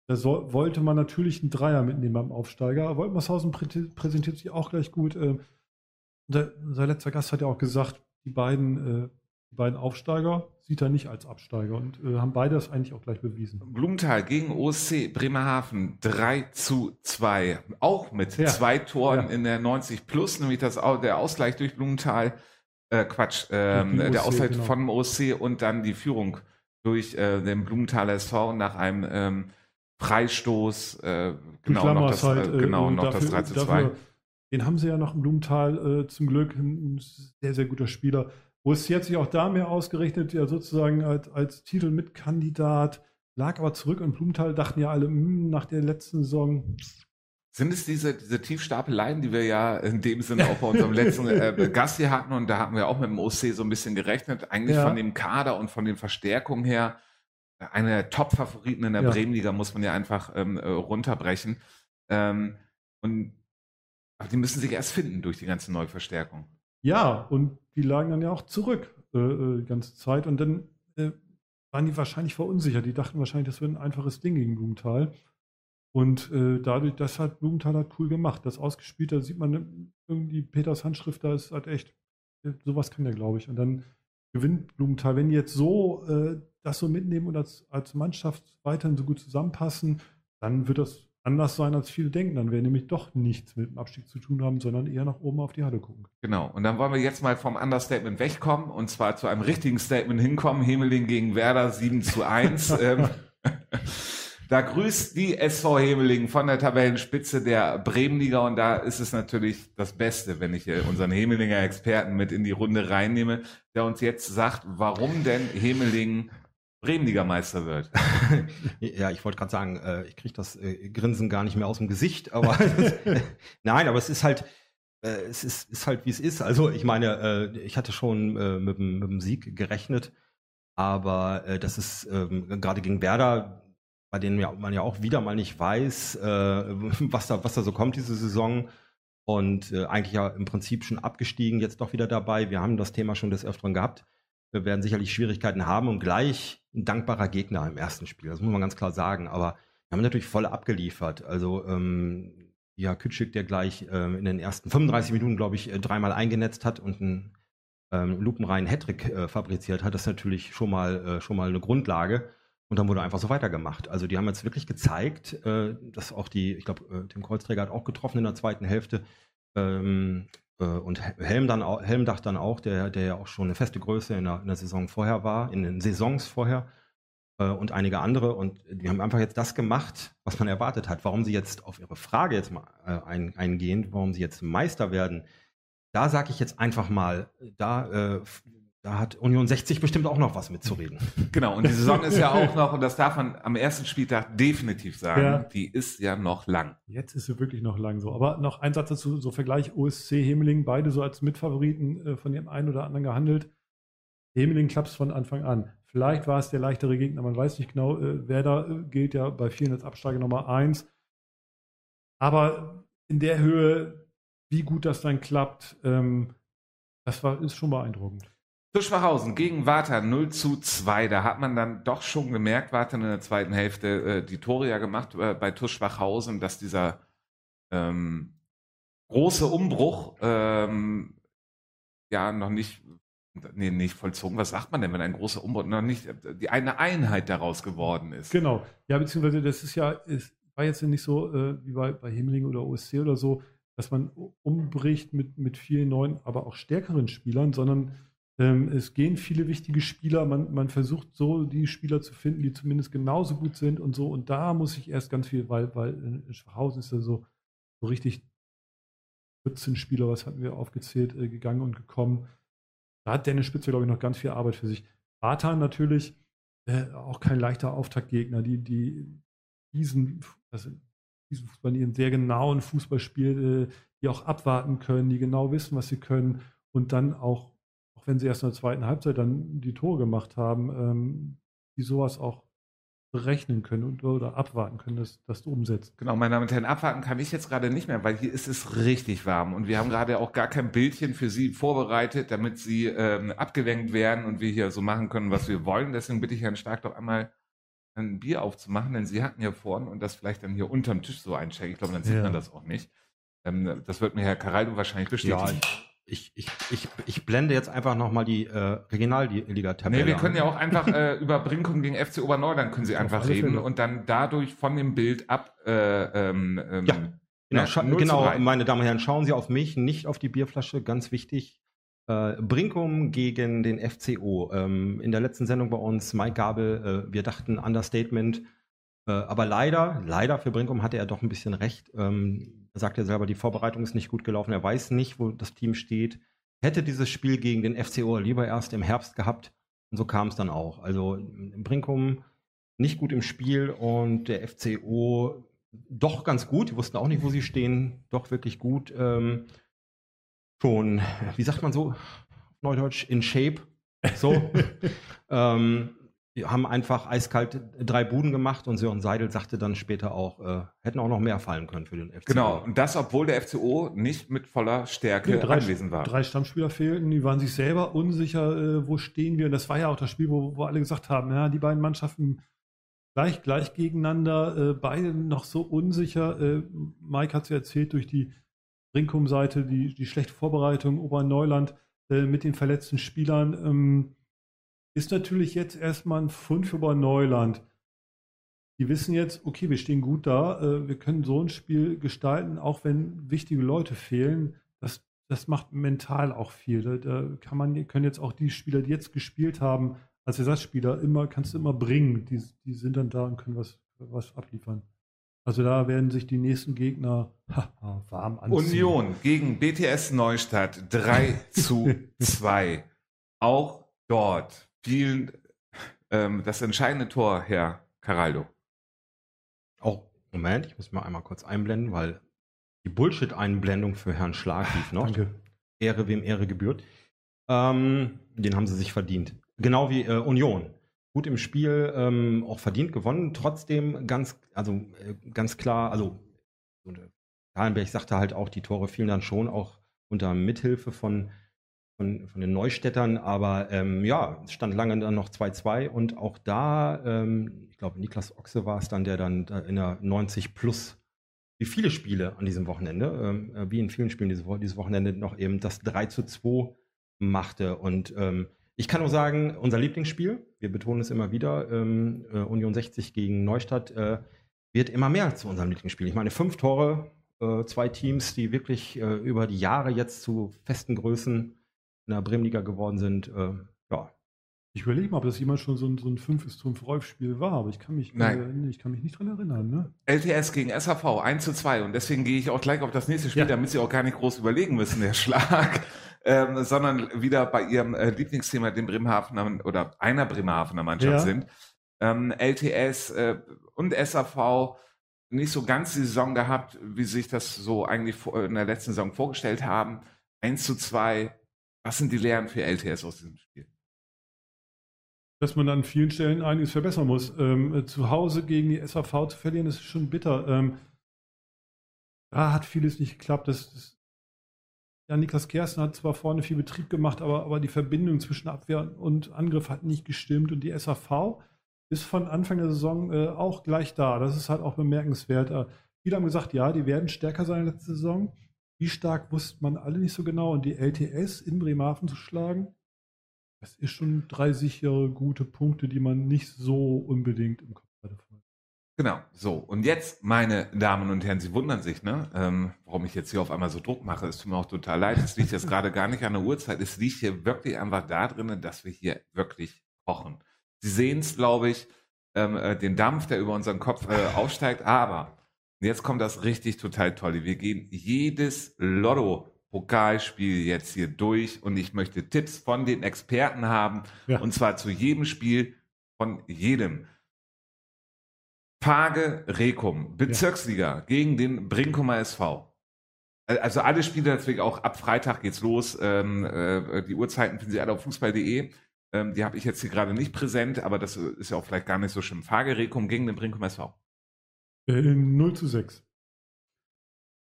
Wollte man natürlich einen Dreier mitnehmen beim Aufsteiger. Volkmoshausen präsentiert sich auch gleich gut. Unser letzter Gast hat ja auch gesagt, die beiden Aufsteiger sieht er nicht als Absteiger und haben beide das eigentlich auch gleich bewiesen. Blumenthal gegen OSC Bremerhaven 3:2. Auch mit zwei Toren in der 90 plus, nämlich der Ausgleich durch Blumenthal, der Ausgleich von dem OSC und dann die Führung durch den Blumenthaler SV nach einem Freistoß, das 3:2. Den haben sie ja noch im Blumenthal zum Glück, ein sehr, sehr guter Spieler. OSC hat sich auch da mehr ausgerechnet, ja sozusagen als Titelmitkandidat, lag aber zurück und Blumenthal dachten ja alle, nach der letzten Saison. Sind es diese Tiefstapeleien, die wir ja in dem Sinne auch bei unserem letzten Gast hier hatten, und da hatten wir auch mit dem OSC so ein bisschen gerechnet, eigentlich von dem Kader und von den Verstärkungen her, einer der Top-Favoriten in der Bremenliga, muss man ja einfach runterbrechen. Aber die müssen sich erst finden durch die ganzen Neuverstärkungen. Ja, und die lagen dann ja auch zurück die ganze Zeit. Und dann waren die wahrscheinlich verunsichert. Die dachten wahrscheinlich, das wird ein einfaches Ding gegen Blumenthal. Und dadurch, das hat Blumenthal cool gemacht. Das ausgespielt, da sieht man irgendwie Peters Handschrift, da ist halt echt, sowas kann der, glaube ich. Und dann gewinnt Blumenthal. Wenn die jetzt so das so mitnehmen und als Mannschaft weiterhin so gut zusammenpassen, dann wird das anders sein, als viele denken. Dann werden nämlich doch nichts mit dem Abstieg zu tun haben, sondern eher nach oben auf die Halle gucken. Genau. Und dann wollen wir jetzt mal vom Understatement wegkommen und zwar zu einem richtigen Statement hinkommen. Hemeling gegen Werder 7:1. Da grüßt die SV Hemeling von der Tabellenspitze der Bremenliga. Und da ist es natürlich das Beste, wenn ich unseren Hemelinger Experten mit in die Runde reinnehme, der uns jetzt sagt, warum denn Hemeling Bremenligameister wird. Ja, ich wollte gerade sagen, ich kriege das Grinsen gar nicht mehr aus dem Gesicht, aber nein, aber es ist halt, wie es ist. Also ich meine, ich hatte schon mit dem Sieg gerechnet, aber das ist gerade gegen Werder, bei denen man ja auch wieder mal nicht weiß, was da so kommt diese Saison. Und eigentlich ja im Prinzip schon abgestiegen, jetzt doch wieder dabei. Wir haben das Thema schon des Öfteren gehabt. Wir werden sicherlich Schwierigkeiten haben und gleich ein dankbarer Gegner im ersten Spiel. Das muss man ganz klar sagen. Aber wir haben natürlich voll abgeliefert. Also Kütschik, der gleich in den ersten 35 Minuten, glaube ich, dreimal eingenetzt hat und einen lupenreinen Hattrick fabriziert hat, das ist natürlich schon mal eine Grundlage. Und dann wurde einfach so weitergemacht. Also die haben jetzt wirklich gezeigt, dass auch ich glaube, Tim Kreuzträger hat auch getroffen in der zweiten Hälfte, und Helmdach dann auch, der ja auch schon eine feste Größe in der Saison vorher war, in den Saisons vorher, und einige andere. Und die haben einfach jetzt das gemacht, was man erwartet hat. Warum sie jetzt auf Ihre Frage jetzt mal eingehend, warum sie jetzt Meister werden, da sage ich jetzt einfach mal, da hat Union 60 bestimmt auch noch was mitzureden. Genau, und die Saison ist ja auch noch, und das darf man am ersten Spieltag definitiv sagen, die ist ja noch lang. Jetzt ist sie wirklich noch lang so. Aber noch ein Satz dazu, so Vergleich OSC, Hemeling, beide so als Mitfavoriten von dem einen oder anderen gehandelt. Hemeling klappt es von Anfang an. Vielleicht war es der leichtere Gegner, man weiß nicht genau. Werder gilt ja bei vielen als Absteiger Nummer 1. Aber in der Höhe, wie gut das dann klappt, ist schon beeindruckend. Tuschwachhausen gegen Warta 0:2. Da hat man dann doch schon gemerkt, Warta in der zweiten Hälfte die Tore ja gemacht bei Tuschwachhausen, dass dieser große Umbruch noch nicht vollzogen. Was sagt man denn, wenn ein großer Umbruch noch nicht eine Einheit daraus geworden ist? Genau. Ja, beziehungsweise das ist ja, es war jetzt nicht so wie bei Hemeling oder OSC oder so, dass man umbricht mit vielen neuen, aber auch stärkeren Spielern, sondern Es gehen viele wichtige Spieler, man versucht so die Spieler zu finden, die zumindest genauso gut sind und so. Und da muss ich erst ganz viel, weil in Schwachhausen ist ja so richtig 14 Spieler, was hatten wir aufgezählt, gegangen und gekommen. Da hat Dennis Spitzer, glaube ich, noch ganz viel Arbeit für sich. Warta natürlich, auch kein leichter Auftaktgegner, die diesen Fußball, die einen sehr genauen Fußball spielen, die auch abwarten können, die genau wissen, was sie können und dann auch wenn sie erst in der zweiten Halbzeit dann die Tore gemacht haben, die sowas auch berechnen können oder abwarten können, das umsetzen. Genau, meine Damen und Herren, abwarten kann ich jetzt gerade nicht mehr, weil hier ist es richtig warm und wir haben gerade auch gar kein Bildchen für Sie vorbereitet, damit Sie abgelenkt werden und wir hier so machen können, was wir wollen. Deswegen bitte ich Herrn Stark doch einmal ein Bier aufzumachen, denn Sie hatten ja vorne und das vielleicht dann hier unterm Tisch so einchecken. Ich glaube, dann sieht man das auch nicht. Das wird mir Herr Caraldo wahrscheinlich bestätigen. Ja, ich blende jetzt einfach nochmal die Regionalliga-Tabelle. Nee, wir können ja auch einfach über Brinkum gegen FC Oberneuland können Sie einfach reden und dann dadurch von dem Bild ab. Genau, meine Damen und Herren, schauen Sie auf mich, nicht auf die Bierflasche, ganz wichtig. Brinkum gegen den FCO. In der letzten Sendung bei uns, Mike Gabel, wir dachten Understatement, aber leider für Brinkum hatte er doch ein bisschen recht. Er sagt ja selber, die Vorbereitung ist nicht gut gelaufen. Er weiß nicht, wo das Team steht. Hätte dieses Spiel gegen den FCO lieber erst im Herbst gehabt. Und so kam es dann auch. Also Brinkum nicht gut im Spiel und der FCO doch ganz gut. Die wussten auch nicht, wo sie stehen. Doch wirklich gut. Schon, wie sagt man so, Neudeutsch, in shape. So. Wir haben einfach eiskalt 3 Buden gemacht und Sören Seidel sagte dann später auch, hätten auch noch mehr fallen können für den FCO. Genau, und das, obwohl der FCO nicht mit voller Stärke anwesend war. 3 Stammspieler fehlten, die waren sich selber unsicher, wo stehen wir. Und das war ja auch das Spiel, wo alle gesagt haben, ja, die beiden Mannschaften gleich gegeneinander, beide noch so unsicher. Mike hat es ja erzählt, durch die Brinkum-Seite, die schlechte Vorbereitung, Oberneuland mit den verletzten Spielern, ist natürlich jetzt erstmal ein Pfund für Oberneuland. Die wissen jetzt, okay, wir stehen gut da, wir können so ein Spiel gestalten, auch wenn wichtige Leute fehlen. Das macht mental auch viel. Da können jetzt auch die Spieler, die jetzt gespielt haben, als Ersatzspieler, kannst du immer bringen. Die sind dann da und können was abliefern. Also da werden sich die nächsten Gegner warm anziehen. Union gegen BTS Neustadt 3:2. Auch dort fiel das entscheidende Tor, Herr Caraldo. Oh, Moment, ich muss mal einmal kurz einblenden, weil die Bullshit-Einblendung für Herrn Schlag lief noch. Danke. Ehre, wem Ehre gebührt. Den haben sie sich verdient. Genau wie Union. Gut im Spiel, auch verdient gewonnen. Trotzdem ganz klar, also Dahlenberg sagte halt auch, die Tore fielen dann schon auch unter Mithilfe von den Neustädtern, aber es stand lange dann noch 2:2 und auch da, ich glaube Niklas Ochse war es dann, der dann in der 90 plus, wie viele Spiele an diesem Wochenende, wie in vielen Spielen dieses Wochenende noch eben das 3:2 machte und ich kann nur sagen, unser Lieblingsspiel, wir betonen es immer wieder, Union 60 gegen Neustadt wird immer mehr zu unserem Lieblingsspiel. Ich meine 5 Tore, 2 Teams, die wirklich über die Jahre jetzt zu festen Größen in der Bremenliga geworden sind, ja. Ich überlege mal, ob das jemand schon so ein 5:5-Rolf-Spiel war, aber ich kann mich nicht dran erinnern. Ne? LTS gegen SAV 1:2 und deswegen gehe ich auch gleich auf das nächste Spiel, damit Sie auch gar nicht groß überlegen müssen, der Schlag, sondern wieder bei Ihrem Lieblingsthema, dem Bremerhavener oder einer Bremerhavener Mannschaft sind. LTS und SAV nicht so ganz die Saison gehabt, wie sich das so eigentlich in der letzten Saison vorgestellt haben. 1:2. Was sind die Lehren für LTS aus diesem Spiel? Dass man an vielen Stellen einiges verbessern muss. Zu Hause gegen die SAV zu verlieren, das ist schon bitter. Da hat vieles nicht geklappt. Niklas Kersten hat zwar vorne viel Betrieb gemacht, aber die Verbindung zwischen Abwehr und Angriff hat nicht gestimmt. Und die SAV ist von Anfang der Saison auch gleich da. Das ist halt auch bemerkenswert. Viele haben gesagt, ja, die werden stärker sein als letzte Saison. Wie stark wusste man alle nicht so genau. Und die LTS in Bremerhaven zu schlagen, das ist schon 3 sichere, gute Punkte, die man nicht so unbedingt im Kopf hatte. Genau, so. Und jetzt, meine Damen und Herren, Sie wundern sich, ne, warum ich jetzt hier auf einmal so Druck mache. Es tut mir auch total leid. Es liegt jetzt gerade gar nicht an der Uhrzeit. Es liegt hier wirklich einfach da drin, dass wir hier wirklich kochen. Sie sehen es, glaube ich, den Dampf, der über unseren Kopf aufsteigt. Aber jetzt kommt das richtig total Tolle. Wir gehen jedes Lotto-Pokalspiel jetzt hier durch und ich möchte Tipps von den Experten haben. Ja. Und zwar zu jedem Spiel von jedem. Page Rekum, Bezirksliga gegen den Brinkumer SV. Also alle Spiele, deswegen auch ab Freitag geht's los. Die Uhrzeiten finden Sie alle auf fußball.de. Die habe ich jetzt hier gerade nicht präsent, aber das ist ja auch vielleicht gar nicht so schlimm. Page Rekum gegen den Brinkumer SV. 0:6.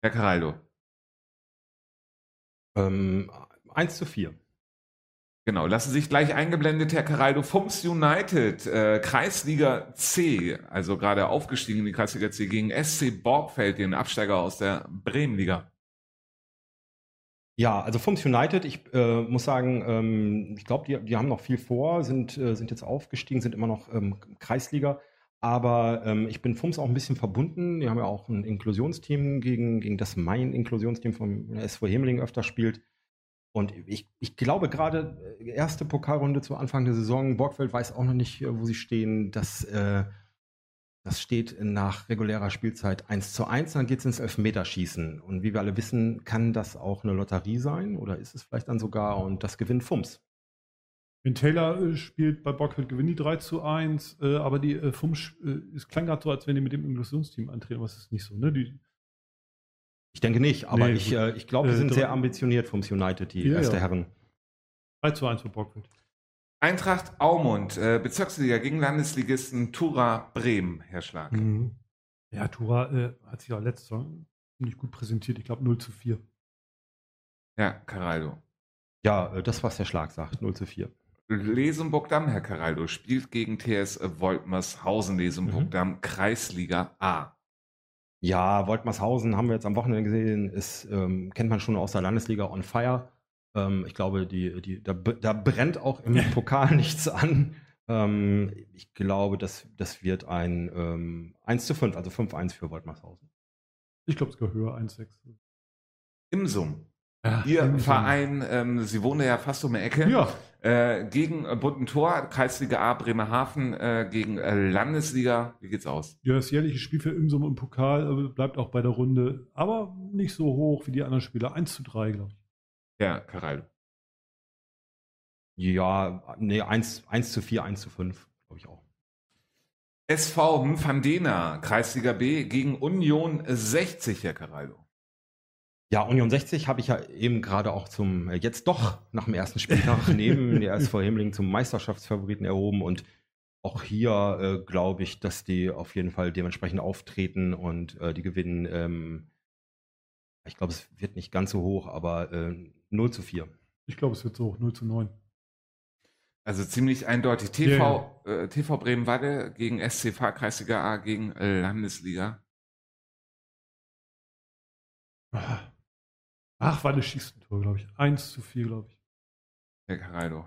Herr Caraldo. 1:4. Genau, lassen sich gleich eingeblendet, Herr Caraldo. Fumms United, Kreisliga C, also gerade aufgestiegen in die Kreisliga C, gegen SC Borgfeld, den Absteiger aus der Bremenliga. Ja, also Fumms United, ich muss sagen, ich glaube, die haben noch viel vor, sind jetzt aufgestiegen, sind immer noch Kreisliga, aber ich bin Fumms auch ein bisschen verbunden. Die haben ja auch ein Inklusionsteam, gegen das mein Inklusionsteam vom SV Hemeling öfter spielt. Und ich glaube gerade, erste Pokalrunde zu Anfang der Saison, Borgfeld weiß auch noch nicht, wo sie stehen. Das steht nach regulärer Spielzeit 1:1, dann geht es ins Elfmeterschießen. Und wie wir alle wissen, kann das auch eine Lotterie sein oder ist es vielleicht dann sogar, und das gewinnt Fumms. Wenn Taylor spielt bei Borgfeld, gewinnen die 3:1, aber die Fumms, es klang gerade so, als wenn die mit dem Inklusionsteam antreten, was ist nicht so, ne? Ich denke nicht, aber nee, ich glaube, sie sind sehr ambitioniert vom United, die erste Herren. 3:1 für Borgfeld. Eintracht Aumund, Bezirksliga gegen Landesligisten Tura Bremen, Herr Schlag. Mhm. Ja, Tura hat sich ja letztes Jahr nicht gut präsentiert, ich glaube 0:4. Ja, Caraldo. Ja, das, was Herr Schlag sagt, 0:4. Lesenburg-Damm, Herr Caraldo, spielt gegen TS Volkmoshausen, Lesenburg-Damm, Kreisliga A. Ja, Volkmarshausen haben wir jetzt am Wochenende gesehen, ist, kennt man schon aus der Landesliga on fire. Ich glaube, da brennt auch im Pokal nichts an. Ich glaube, das wird ein 1:5, also 5:1 für Volkmarshausen. Ich glaube, es geht höher, 1:6. Imsum. Ja, Ihr Verein, Sie wohnen ja fast um die Ecke, gegen Buntentor, Kreisliga A, Bremerhaven, gegen Landesliga. Wie geht's aus? Ja, das jährliche Spiel für Imsum im Pokal bleibt auch bei der Runde, aber nicht so hoch wie die anderen Spieler. 1:3, glaube ich. Ja, Caraldo. Ja, nee, 1:4, 1:5, glaube ich auch. SV Mfandena, Kreisliga B, gegen Union 60, Herr Caraldo. Ja, Union 60 habe ich ja eben gerade auch zum, jetzt doch nach dem ersten Spieltag neben der SV Hemeling zum Meisterschaftsfavoriten erhoben und auch hier glaube ich, dass die auf jeden Fall dementsprechend auftreten und die gewinnen, ich glaube, es wird nicht ganz so hoch, aber 0:4. Ich glaube, es wird so hoch, 0:9. Also ziemlich eindeutig. TV Bremen-Wadde gegen SC Kreisliga A gegen Landesliga. Ach, war das Schießentor, glaube ich. 1:4, glaube ich. Herr Caraldo.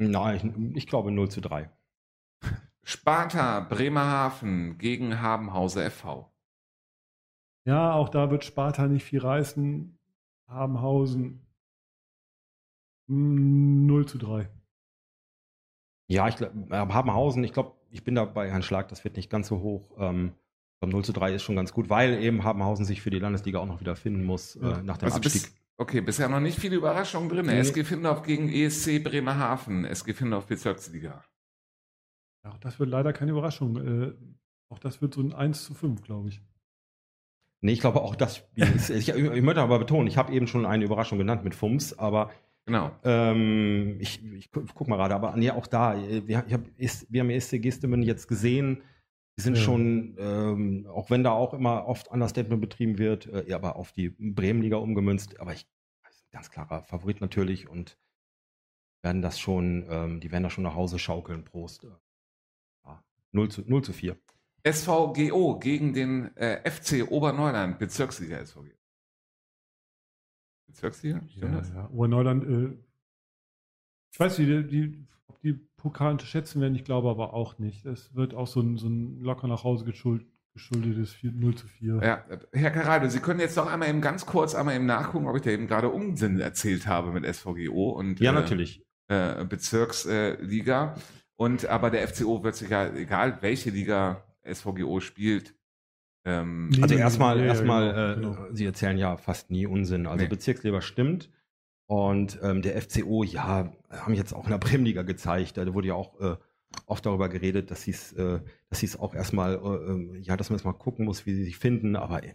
Nein, ich glaube 0:3. Sparta Bremerhaven gegen Habenhauser FV. Ja, auch da wird Sparta nicht viel reißen. Habenhausen 0:3. Ja, ich glaube, Habenhausen, ich glaube, ich bin da bei Herrn Schlag, das wird nicht ganz so hoch. 0:3 ist schon ganz gut, weil eben Habenhausen sich für die Landesliga auch noch wieder finden muss nach dem Abstieg. Bisher noch nicht viele Überraschungen drin. Nee. SG Findorf gegen ESC Bremerhaven. SG Findorf Bezirksliga. Ja, auch das wird leider keine Überraschung. Auch das wird so ein 1:5, glaube ich. Nee, ich glaube auch das Spiel ist, ich möchte aber betonen, ich habe eben schon eine Überraschung genannt mit Fumms, aber genau. Ich gucke mal gerade, aber nee, auch da, wir haben ESC Geestemünde jetzt gesehen. Die sind schon, auch wenn da auch immer oft Understatement betrieben wird, aber auf die Bremenliga umgemünzt. Aber das ist ein ganz klarer Favorit natürlich und die werden das schon nach Hause schaukeln. Prost. 0:4. SVGO gegen den FC Oberneuland, Bezirksliga SVGO. Bezirksliga? Ja, Oberneuland, ich weiß nicht, ob die Pokal unterschätzen werden, ich glaube aber auch nicht. Es wird auch so ein locker nach Hause geschuldetes 0:4. Ja, Herr Karade, Sie können jetzt noch einmal eben ganz kurz nachgucken, ob ich da eben gerade Unsinn erzählt habe mit SVGO und ja, natürlich. Bezirksliga. Und aber der FCO wird sich ja, egal welche Liga SVGO spielt. Also erstmal, Sie erzählen ja fast nie Unsinn. Also nee. Bezirksliga stimmt. Und der FCO, ja, haben jetzt auch in der Bremenliga gezeigt. Da wurde ja auch oft darüber geredet, dass sie es auch erstmal, ja, dass man erstmal gucken muss, wie sie sich finden. Aber ich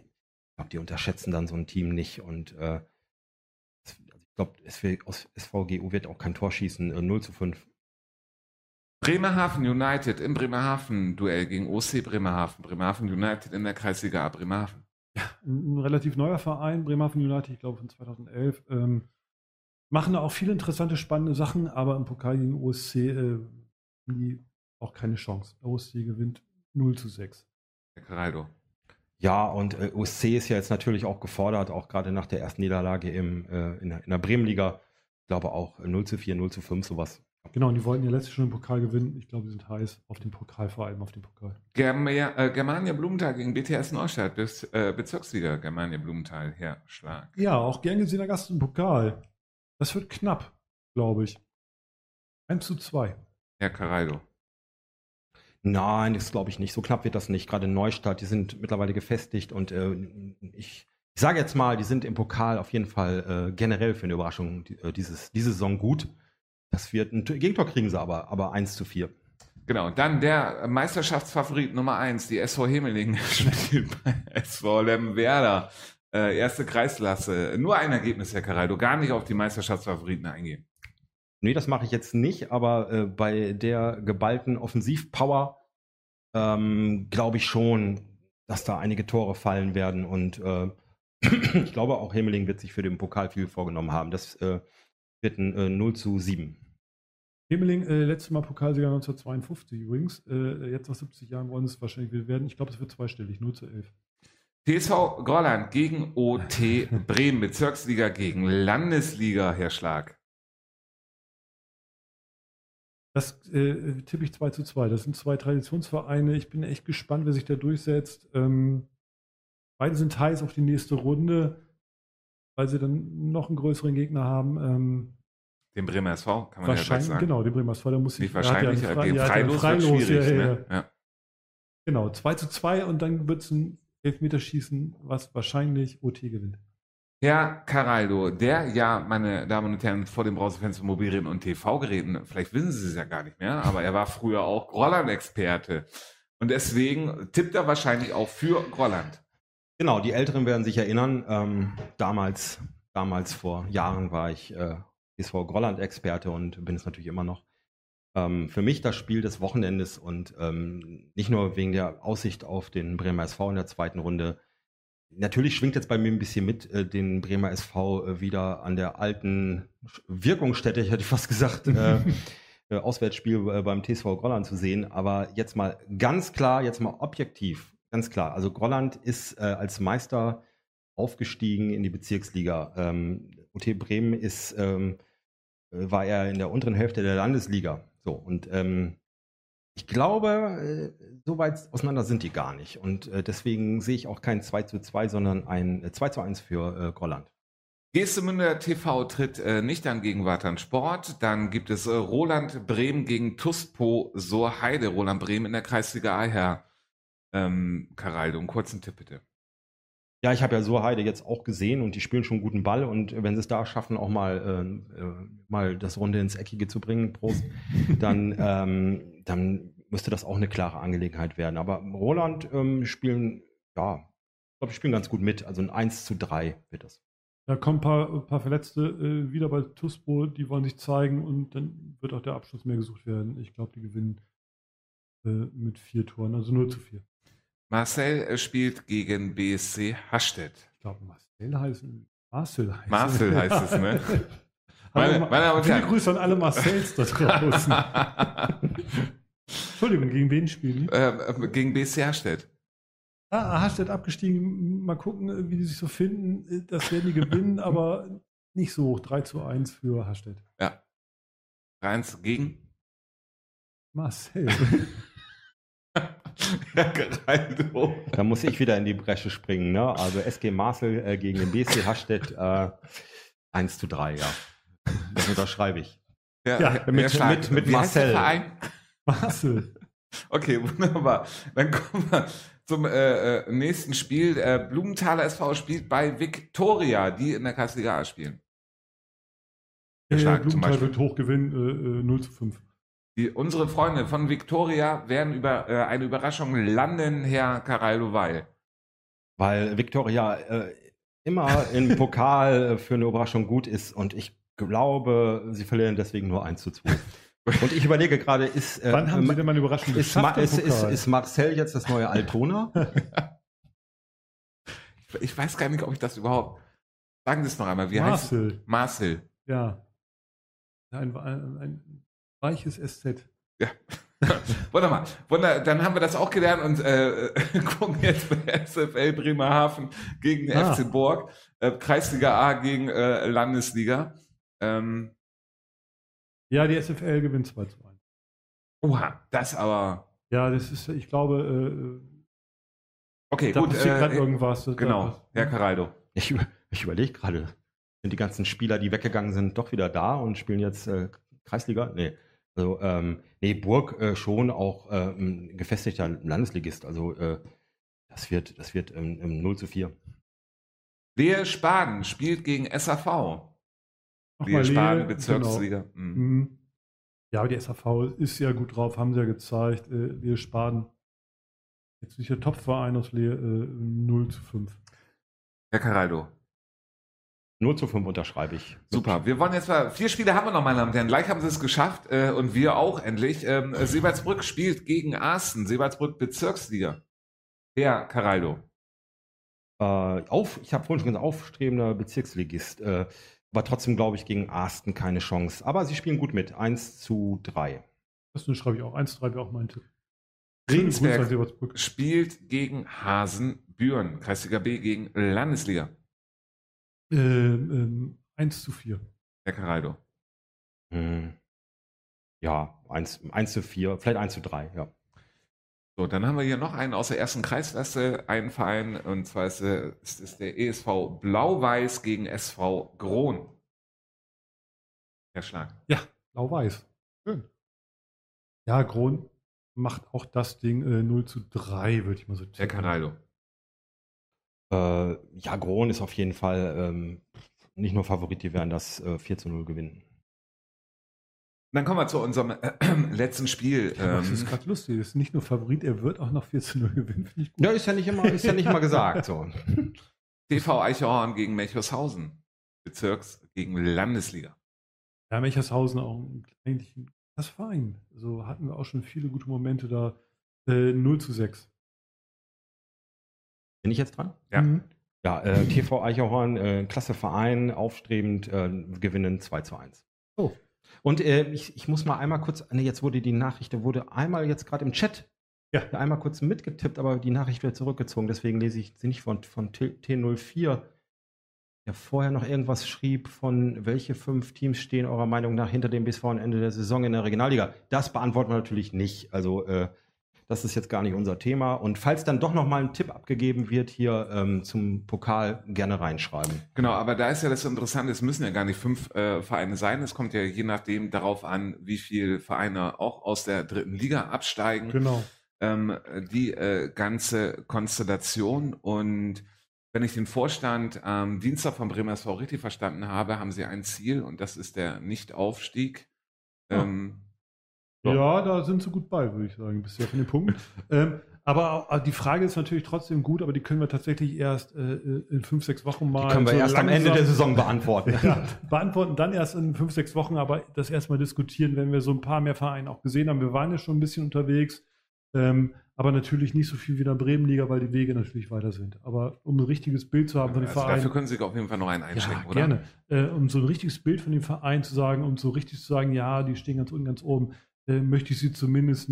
glaube, die unterschätzen dann so ein Team nicht. Und ich glaube, SVGO wird auch kein Tor schießen. 0:5. Bremerhaven United im Bremerhaven-Duell gegen OSC Bremerhaven. Bremerhaven United in der Kreisliga A Bremerhaven. Ja, ein relativ neuer Verein, Bremerhaven United, ich glaube von 2011. Machen da auch viele interessante, spannende Sachen, aber im Pokal gegen OSC auch keine Chance. OSC gewinnt 0:6. Herr Caraldo. Ja, und OSC ist ja jetzt natürlich auch gefordert, auch gerade nach der ersten Niederlage in der Bremenliga. Ich glaube auch 0:4, 0:5, sowas. Genau, und die wollten ja letztes Jahr schon den Pokal gewinnen. Ich glaube, sie sind heiß auf den Pokal, vor allem auf den Pokal. Germania Blumenthal gegen BTS Neustadt, Bezirksliga Germania Blumenthal, Herschlag. Ja, auch gern gesehener Gast im Pokal. Das wird knapp, glaube ich. 1:2. Herr Caraldo. Nein, das glaube ich nicht. So knapp wird das nicht. Gerade in Neustadt, die sind mittlerweile gefestigt und ich sage jetzt mal, die sind im Pokal auf jeden Fall generell für eine Überraschung diese Saison gut. Das wird ein Gegentor kriegen sie aber 1:4. Genau, dann der Meisterschaftsfavorit Nummer 1, die SV Hemeling, spielt bei SV Werder. Erste Kreisklasse. Nur ein Ergebnis, Herr Caraldo, gar nicht auf die Meisterschaftsfavoriten eingehen. Nee, das mache ich jetzt nicht, aber bei der geballten Offensivpower glaube ich schon, dass da einige Tore fallen werden und ich glaube auch Hemeling wird sich für den Pokal viel vorgenommen haben. Das wird ein 0:7. Hemeling, letztes Mal Pokalsieger 1952 übrigens. Jetzt nach 70 Jahren wollen es wahrscheinlich werden. Ich glaube, es wird zweistellig, 0:11. TSV Gorland gegen OT Bremen, Bezirksliga gegen Landesliga, Herr Schlag. Das tippe ich 2:2. Das sind zwei Traditionsvereine. Ich bin echt gespannt, wer sich da durchsetzt. Beide sind heiß auf die nächste Runde, weil sie dann noch einen größeren Gegner haben. Den Bremer SV, kann man ja gleich sagen. Genau, den Bremer SV, da muss ich wahrscheinlich gegen Freilos wird schwierig. Ja, ne? Ja. Genau, 2:2 und dann wird es ein Elfmeterschießen, was wahrscheinlich OT gewinnt. Herr Caraldo, der ja, meine Damen und Herren, vor dem Browserfenster Mobilgeräten und TV-Geräten, vielleicht wissen Sie es ja gar nicht mehr, aber er war früher auch Grolland-Experte. Und deswegen tippt er wahrscheinlich auch für Grolland. Genau, die Älteren werden sich erinnern, damals vor Jahren war ich SV Grolland-Experte und bin es natürlich immer noch. Für mich das Spiel des Wochenendes und nicht nur wegen der Aussicht auf den Bremer SV in der zweiten Runde. Natürlich schwingt jetzt bei mir ein bisschen mit, den Bremer SV wieder an der alten Wirkungsstätte, ich hätte fast gesagt, Auswärtsspiel beim TSV Grolland zu sehen, aber jetzt mal ganz klar, jetzt mal objektiv. Ganz klar, also Grolland ist als Meister aufgestiegen in die Bezirksliga. OT Bremen war er in der unteren Hälfte der Landesliga. So, und ich glaube, so weit auseinander sind die gar nicht. Und deswegen sehe ich auch kein 2:2, sondern ein 2:1 für Grolland. Geestemünde TV tritt nicht an gegen Warta Sport. Dann gibt es Roland Bremen gegen TuS Posto Heide. Roland Bremen in der Kreisliga A, Herr Caraldo, einen kurzen Tipp bitte. Ja, ich habe ja so Heide jetzt auch gesehen und die spielen schon guten Ball und wenn sie es da schaffen, auch mal das Runde ins Eckige zu bringen, Prost, dann müsste das auch eine klare Angelegenheit werden. Aber Roland spielen ganz gut mit, also ein 1:3 wird das. Da kommen ein paar Verletzte wieder bei Tuspo, die wollen sich zeigen und dann wird auch der Abschluss mehr gesucht werden. Ich glaube, die gewinnen mit 4 Toren, also 0:4. Marcel spielt gegen BSC Hastedt. Ich glaube, Marcel heißt Marcel heißt es, ne? Meine viele Grüße an alle Marcels da draußen. Entschuldigung, gegen wen spielen die? Gegen BSC Hastedt. Ah, Hastedt abgestiegen. Mal gucken, wie die sich so finden. Das werden die gewinnen, aber nicht so hoch. 3:1 für Hastedt. Ja. 3:1 gegen? Marcel. Da muss ich wieder in die Bresche springen, ne? Also SG Marcel gegen den BSC Hastedt 1:3, ja. Das unterschreibe ich. Ja, mit Marcel. Marcel. Okay, wunderbar. Dann kommen wir zum nächsten Spiel. Blumenthaler SV spielt bei Viktoria, die in der Kreisliga A spielen. Ja, Blumenthal wird hoch gewinnen, 0:5. Unsere Freunde von Viktoria werden über eine Überraschung landen, Herr Karaldo-Weil. Weil Viktoria immer im Pokal für eine Überraschung gut ist und ich glaube, sie verlieren deswegen nur 1:2. Und ich überlege gerade, ist, wann haben Sie denn mal eine Überraschung geschafft, ist Marcel jetzt das neue Altona? Ich weiß gar nicht, ob ich das überhaupt... Sagen Sie es noch einmal. Wie heißt Marcel. Ja. Ein weiches SZ. Ja. Wunderbar. Dann haben wir das auch gelernt und gucken jetzt bei SFL Bremerhaven gegen den FC Borg. Kreisliga A gegen Landesliga. Ja, die SFL gewinnt 2:1. Oha, das aber... Ja, das ist, ich glaube... okay, da gut. Gerade irgendwas. Genau, Herr Caraldo. Ich überlege gerade, sind die ganzen Spieler, die weggegangen sind, doch wieder da und spielen jetzt Kreisliga? Nee, also, nee, Burg schon auch ein gefestigter Landesligist. Also das wird 0:4. Lehe Spaden spielt gegen SAV. Die Spaden, Bezirksliga. Genau. Mhm. Ja, aber die SAV ist ja gut drauf, haben sie ja gezeigt. Lehe Spaden, jetzt nicht der Topverein aus Lehe, 0:5. Herr Caraldo. 0:5 unterschreibe ich. Super. Wir wollen jetzt mal, 4 Spiele haben wir noch, meine Damen und Herren. Gleich haben sie es geschafft und wir auch endlich. Seewaldsbrück spielt gegen Arsten, Seewaldsbrück Bezirksliga. Herr Caraldo. Ich habe vorhin schon gesagt, aufstrebender Bezirksligist. Aber trotzdem glaube ich gegen Arsten keine Chance. Aber sie spielen gut mit. 1:3. Das schreibe ich auch. 1:3 wäre auch mein Tipp. Regensburg spielt gegen Hasenbüren. Kreisliga B gegen Landesliga. 1:4. Herr Caraldo. Ja, 1:4. Vielleicht 1:3, ja. So, dann haben wir hier noch einen aus der ersten Kreisklasse, einen Verein, und zwar ist es der ESV Blau-Weiß gegen SV Grohn. Herr Schlag. Ja, Blau-Weiß. Schön. Ja, Grohn macht auch das Ding 0:3, würde ich mal so tippen. Herr Caraldo. Ja, Grohn ist auf jeden Fall nicht nur Favorit, die werden das 4:0 gewinnen. Dann kommen wir zu unserem letzten Spiel. Ja, das ist gerade lustig. Das ist nicht nur Favorit, er wird auch noch 4:0 gewinnen. Finde ich gut. Ja, ist ja nicht immer gesagt. So. TV Eichhorn gegen Melchershausen. Bezirks gegen Landesliga. Ja, Melchershausen auch eigentlich ein klasse Verein. So hatten wir auch schon viele gute Momente da. 0:6. Bin ich jetzt dran? Ja. Mhm. Ja, TV Eichhorn, klasse Verein, aufstrebend, gewinnen 2:1. Oh. Und ich muss mal einmal kurz, jetzt wurde die Nachricht, einmal jetzt gerade im Chat, ja, einmal kurz mitgetippt, aber die Nachricht wird zurückgezogen, deswegen lese ich sie nicht von T04, der vorher noch irgendwas schrieb von, welche 5 Teams stehen eurer Meinung nach hinter dem BSV am Ende der Saison in der Regionalliga. Das beantworten wir natürlich nicht, also das ist jetzt gar nicht unser Thema. Und falls dann doch nochmal ein Tipp abgegeben wird, hier zum Pokal gerne reinschreiben. Genau, aber da ist ja das Interessante, es müssen ja gar nicht 5 Vereine sein. Es kommt ja je nachdem darauf an, wie viele Vereine auch aus der 3. Liga absteigen. Genau. Die ganze Konstellation. Und wenn ich den Vorstand am Dienstag von Bremer SV richtig verstanden habe, haben sie ein Ziel und das ist der Nichtaufstieg. Ja. So. Ja, da sind sie gut bei, würde ich sagen, bisher von den Punkten. Aber die Frage ist natürlich trotzdem gut, aber die können wir tatsächlich erst in 5-6 Wochen mal... Die können wir so erst am Ende der Saison beantworten. Ja, beantworten dann erst in 5-6 Wochen, aber das erstmal diskutieren, wenn wir so ein paar mehr Vereine auch gesehen haben. Wir waren ja schon ein bisschen unterwegs, aber natürlich nicht so viel wie in der Bremenliga, weil die Wege natürlich weiter sind. Aber um ein richtiges Bild zu haben von den Vereinen... Dafür können Sie auf jeden Fall noch einen einstecken, ja, gerne, oder? Um so ein richtiges Bild von dem Verein zu sagen, um so richtig zu sagen, ja, die stehen ganz unten, ganz oben... möchte ich sie zumindest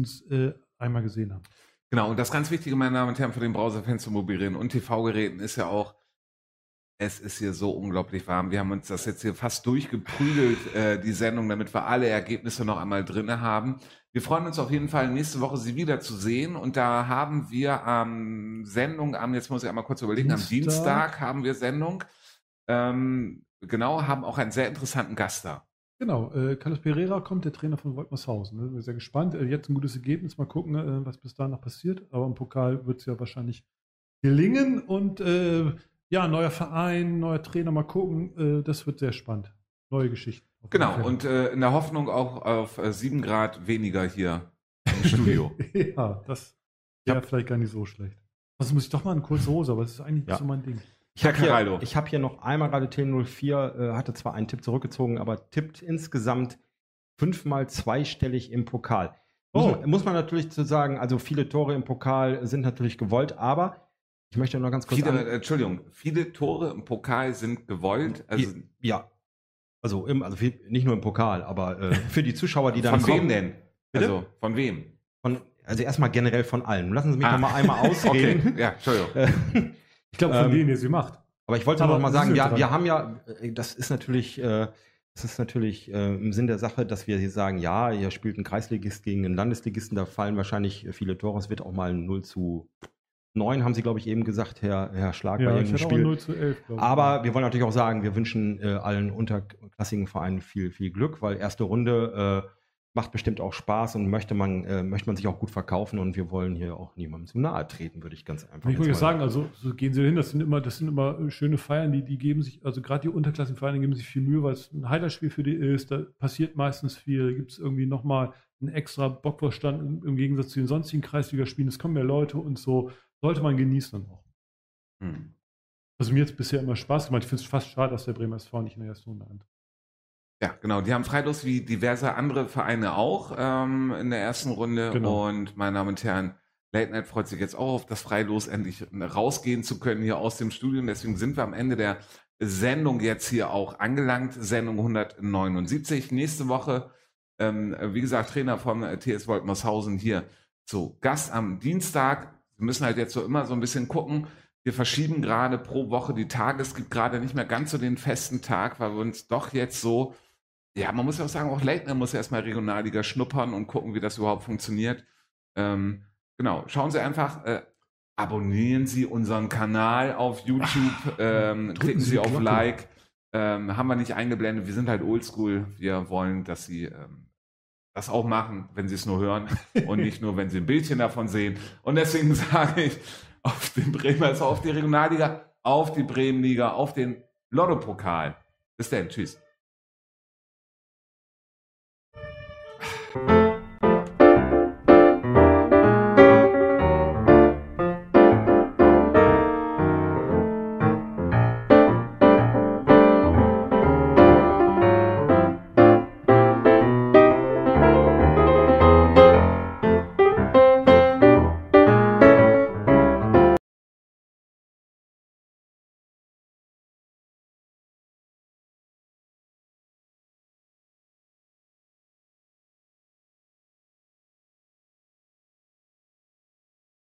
einmal gesehen haben. Genau, und das ganz Wichtige, meine Damen und Herren, für den Browserfans zu mobilen und TV-Geräten ist ja auch, Es ist hier so unglaublich warm. Wir haben uns das jetzt hier fast durchgeprügelt, die Sendung, damit wir alle Ergebnisse noch einmal drin haben. Wir freuen uns auf jeden Fall, nächste Woche Sie wieder zu sehen. Und da haben wir Sendung am, jetzt muss ich einmal kurz überlegen, am Dienstag haben wir Sendung. Genau, haben auch einen sehr interessanten Gast da. Genau, Carlos Pereira kommt, der Trainer von Volkmoshausen. Wir sind sehr gespannt. Jetzt ein gutes Ergebnis, mal gucken, was bis dahin noch passiert. Aber im Pokal wird es ja wahrscheinlich gelingen. Und ja, neuer Verein, neuer Trainer, mal gucken. Das wird sehr spannend. Neue Geschichten. Genau, und in der Hoffnung auch auf 7 Grad weniger hier im Studio. Ja, das wäre vielleicht gar nicht so schlecht. Also muss ich doch mal eine kurze Hose, aber das ist eigentlich nicht so mein Ding. Ich habe hier noch einmal gerade TL04, hatte zwar einen Tipp zurückgezogen, aber tippt insgesamt 5-mal zweistellig im Pokal. Muss man natürlich zu sagen, also viele Tore im Pokal sind natürlich gewollt, aber ich möchte noch ganz kurz... Viele Tore im Pokal sind gewollt. Also ja. Also nicht nur im Pokal, aber für die Zuschauer, die dann kommen. Von wem denn? Bitte? Also von wem? Also erstmal generell von allen. Lassen Sie mich noch mal einmal ausreden. Okay. Ja, Entschuldigung. Ich glaube, von denen, die sie macht. Aber ich wollte noch mal sagen, wir haben ja, das ist natürlich im Sinn der Sache, dass wir hier sagen, ja, hier spielt ein Kreisligist gegen einen Landesligisten, da fallen wahrscheinlich viele Tore. Es wird auch mal ein 0:9, haben Sie, glaube ich, eben gesagt, Herr Schlag, bei jedem Spiel. 0:11, aber wir wollen natürlich auch sagen, wir wünschen allen unterklassigen Vereinen viel, viel Glück, weil erste Runde macht bestimmt auch Spaß und möchte man sich auch gut verkaufen, und wir wollen hier auch niemandem zu nahe treten, würde ich ganz einfach sagen. Ich würde sagen, also so gehen Sie hin, das sind immer schöne Feiern, die geben sich, also gerade die unterklassigen Vereine geben sich viel Mühe, weil es ein Highlight-Spiel für die ist, da passiert meistens viel, da gibt es irgendwie nochmal einen extra Bockwurststand im Gegensatz zu den sonstigen Kreisligaspielen, es kommen mehr Leute und so. Sollte man genießen dann auch. Also mir hat es bisher immer Spaß gemacht. Ich finde es fast schade, dass der Bremer SV nicht in der ersten Runde antritt. Ja, genau. Die haben Freilos wie diverse andere Vereine auch in der ersten Runde. Genau. Und meine Damen und Herren, Late Night freut sich jetzt auch auf das Freilos, endlich rausgehen zu können hier aus dem Studio. Deswegen sind wir am Ende der Sendung jetzt hier auch angelangt. Sendung 179. Nächste Woche, wie gesagt, Trainer vom TS Volkmoshausen hier zu Gast am Dienstag. Wir müssen halt jetzt so immer so ein bisschen gucken. Wir verschieben gerade pro Woche die Tage. Es gibt gerade nicht mehr ganz so den festen Tag, weil wir uns doch jetzt so, ja, man muss ja auch sagen, auch Leitner muss ja erstmal Regionalliga schnuppern und gucken, wie das überhaupt funktioniert. Genau, schauen Sie einfach, abonnieren Sie unseren Kanal auf YouTube, klicken Sie auf Like. Haben wir nicht eingeblendet, wir sind halt oldschool. Wir wollen, dass Sie... das auch machen, wenn Sie es nur hören und nicht nur, wenn Sie ein Bildchen davon sehen. Und deswegen sage ich, auf den Bremer, also auf die Regionalliga, auf die Bremenliga, auf den Lotto-Pokal. Bis dann, tschüss.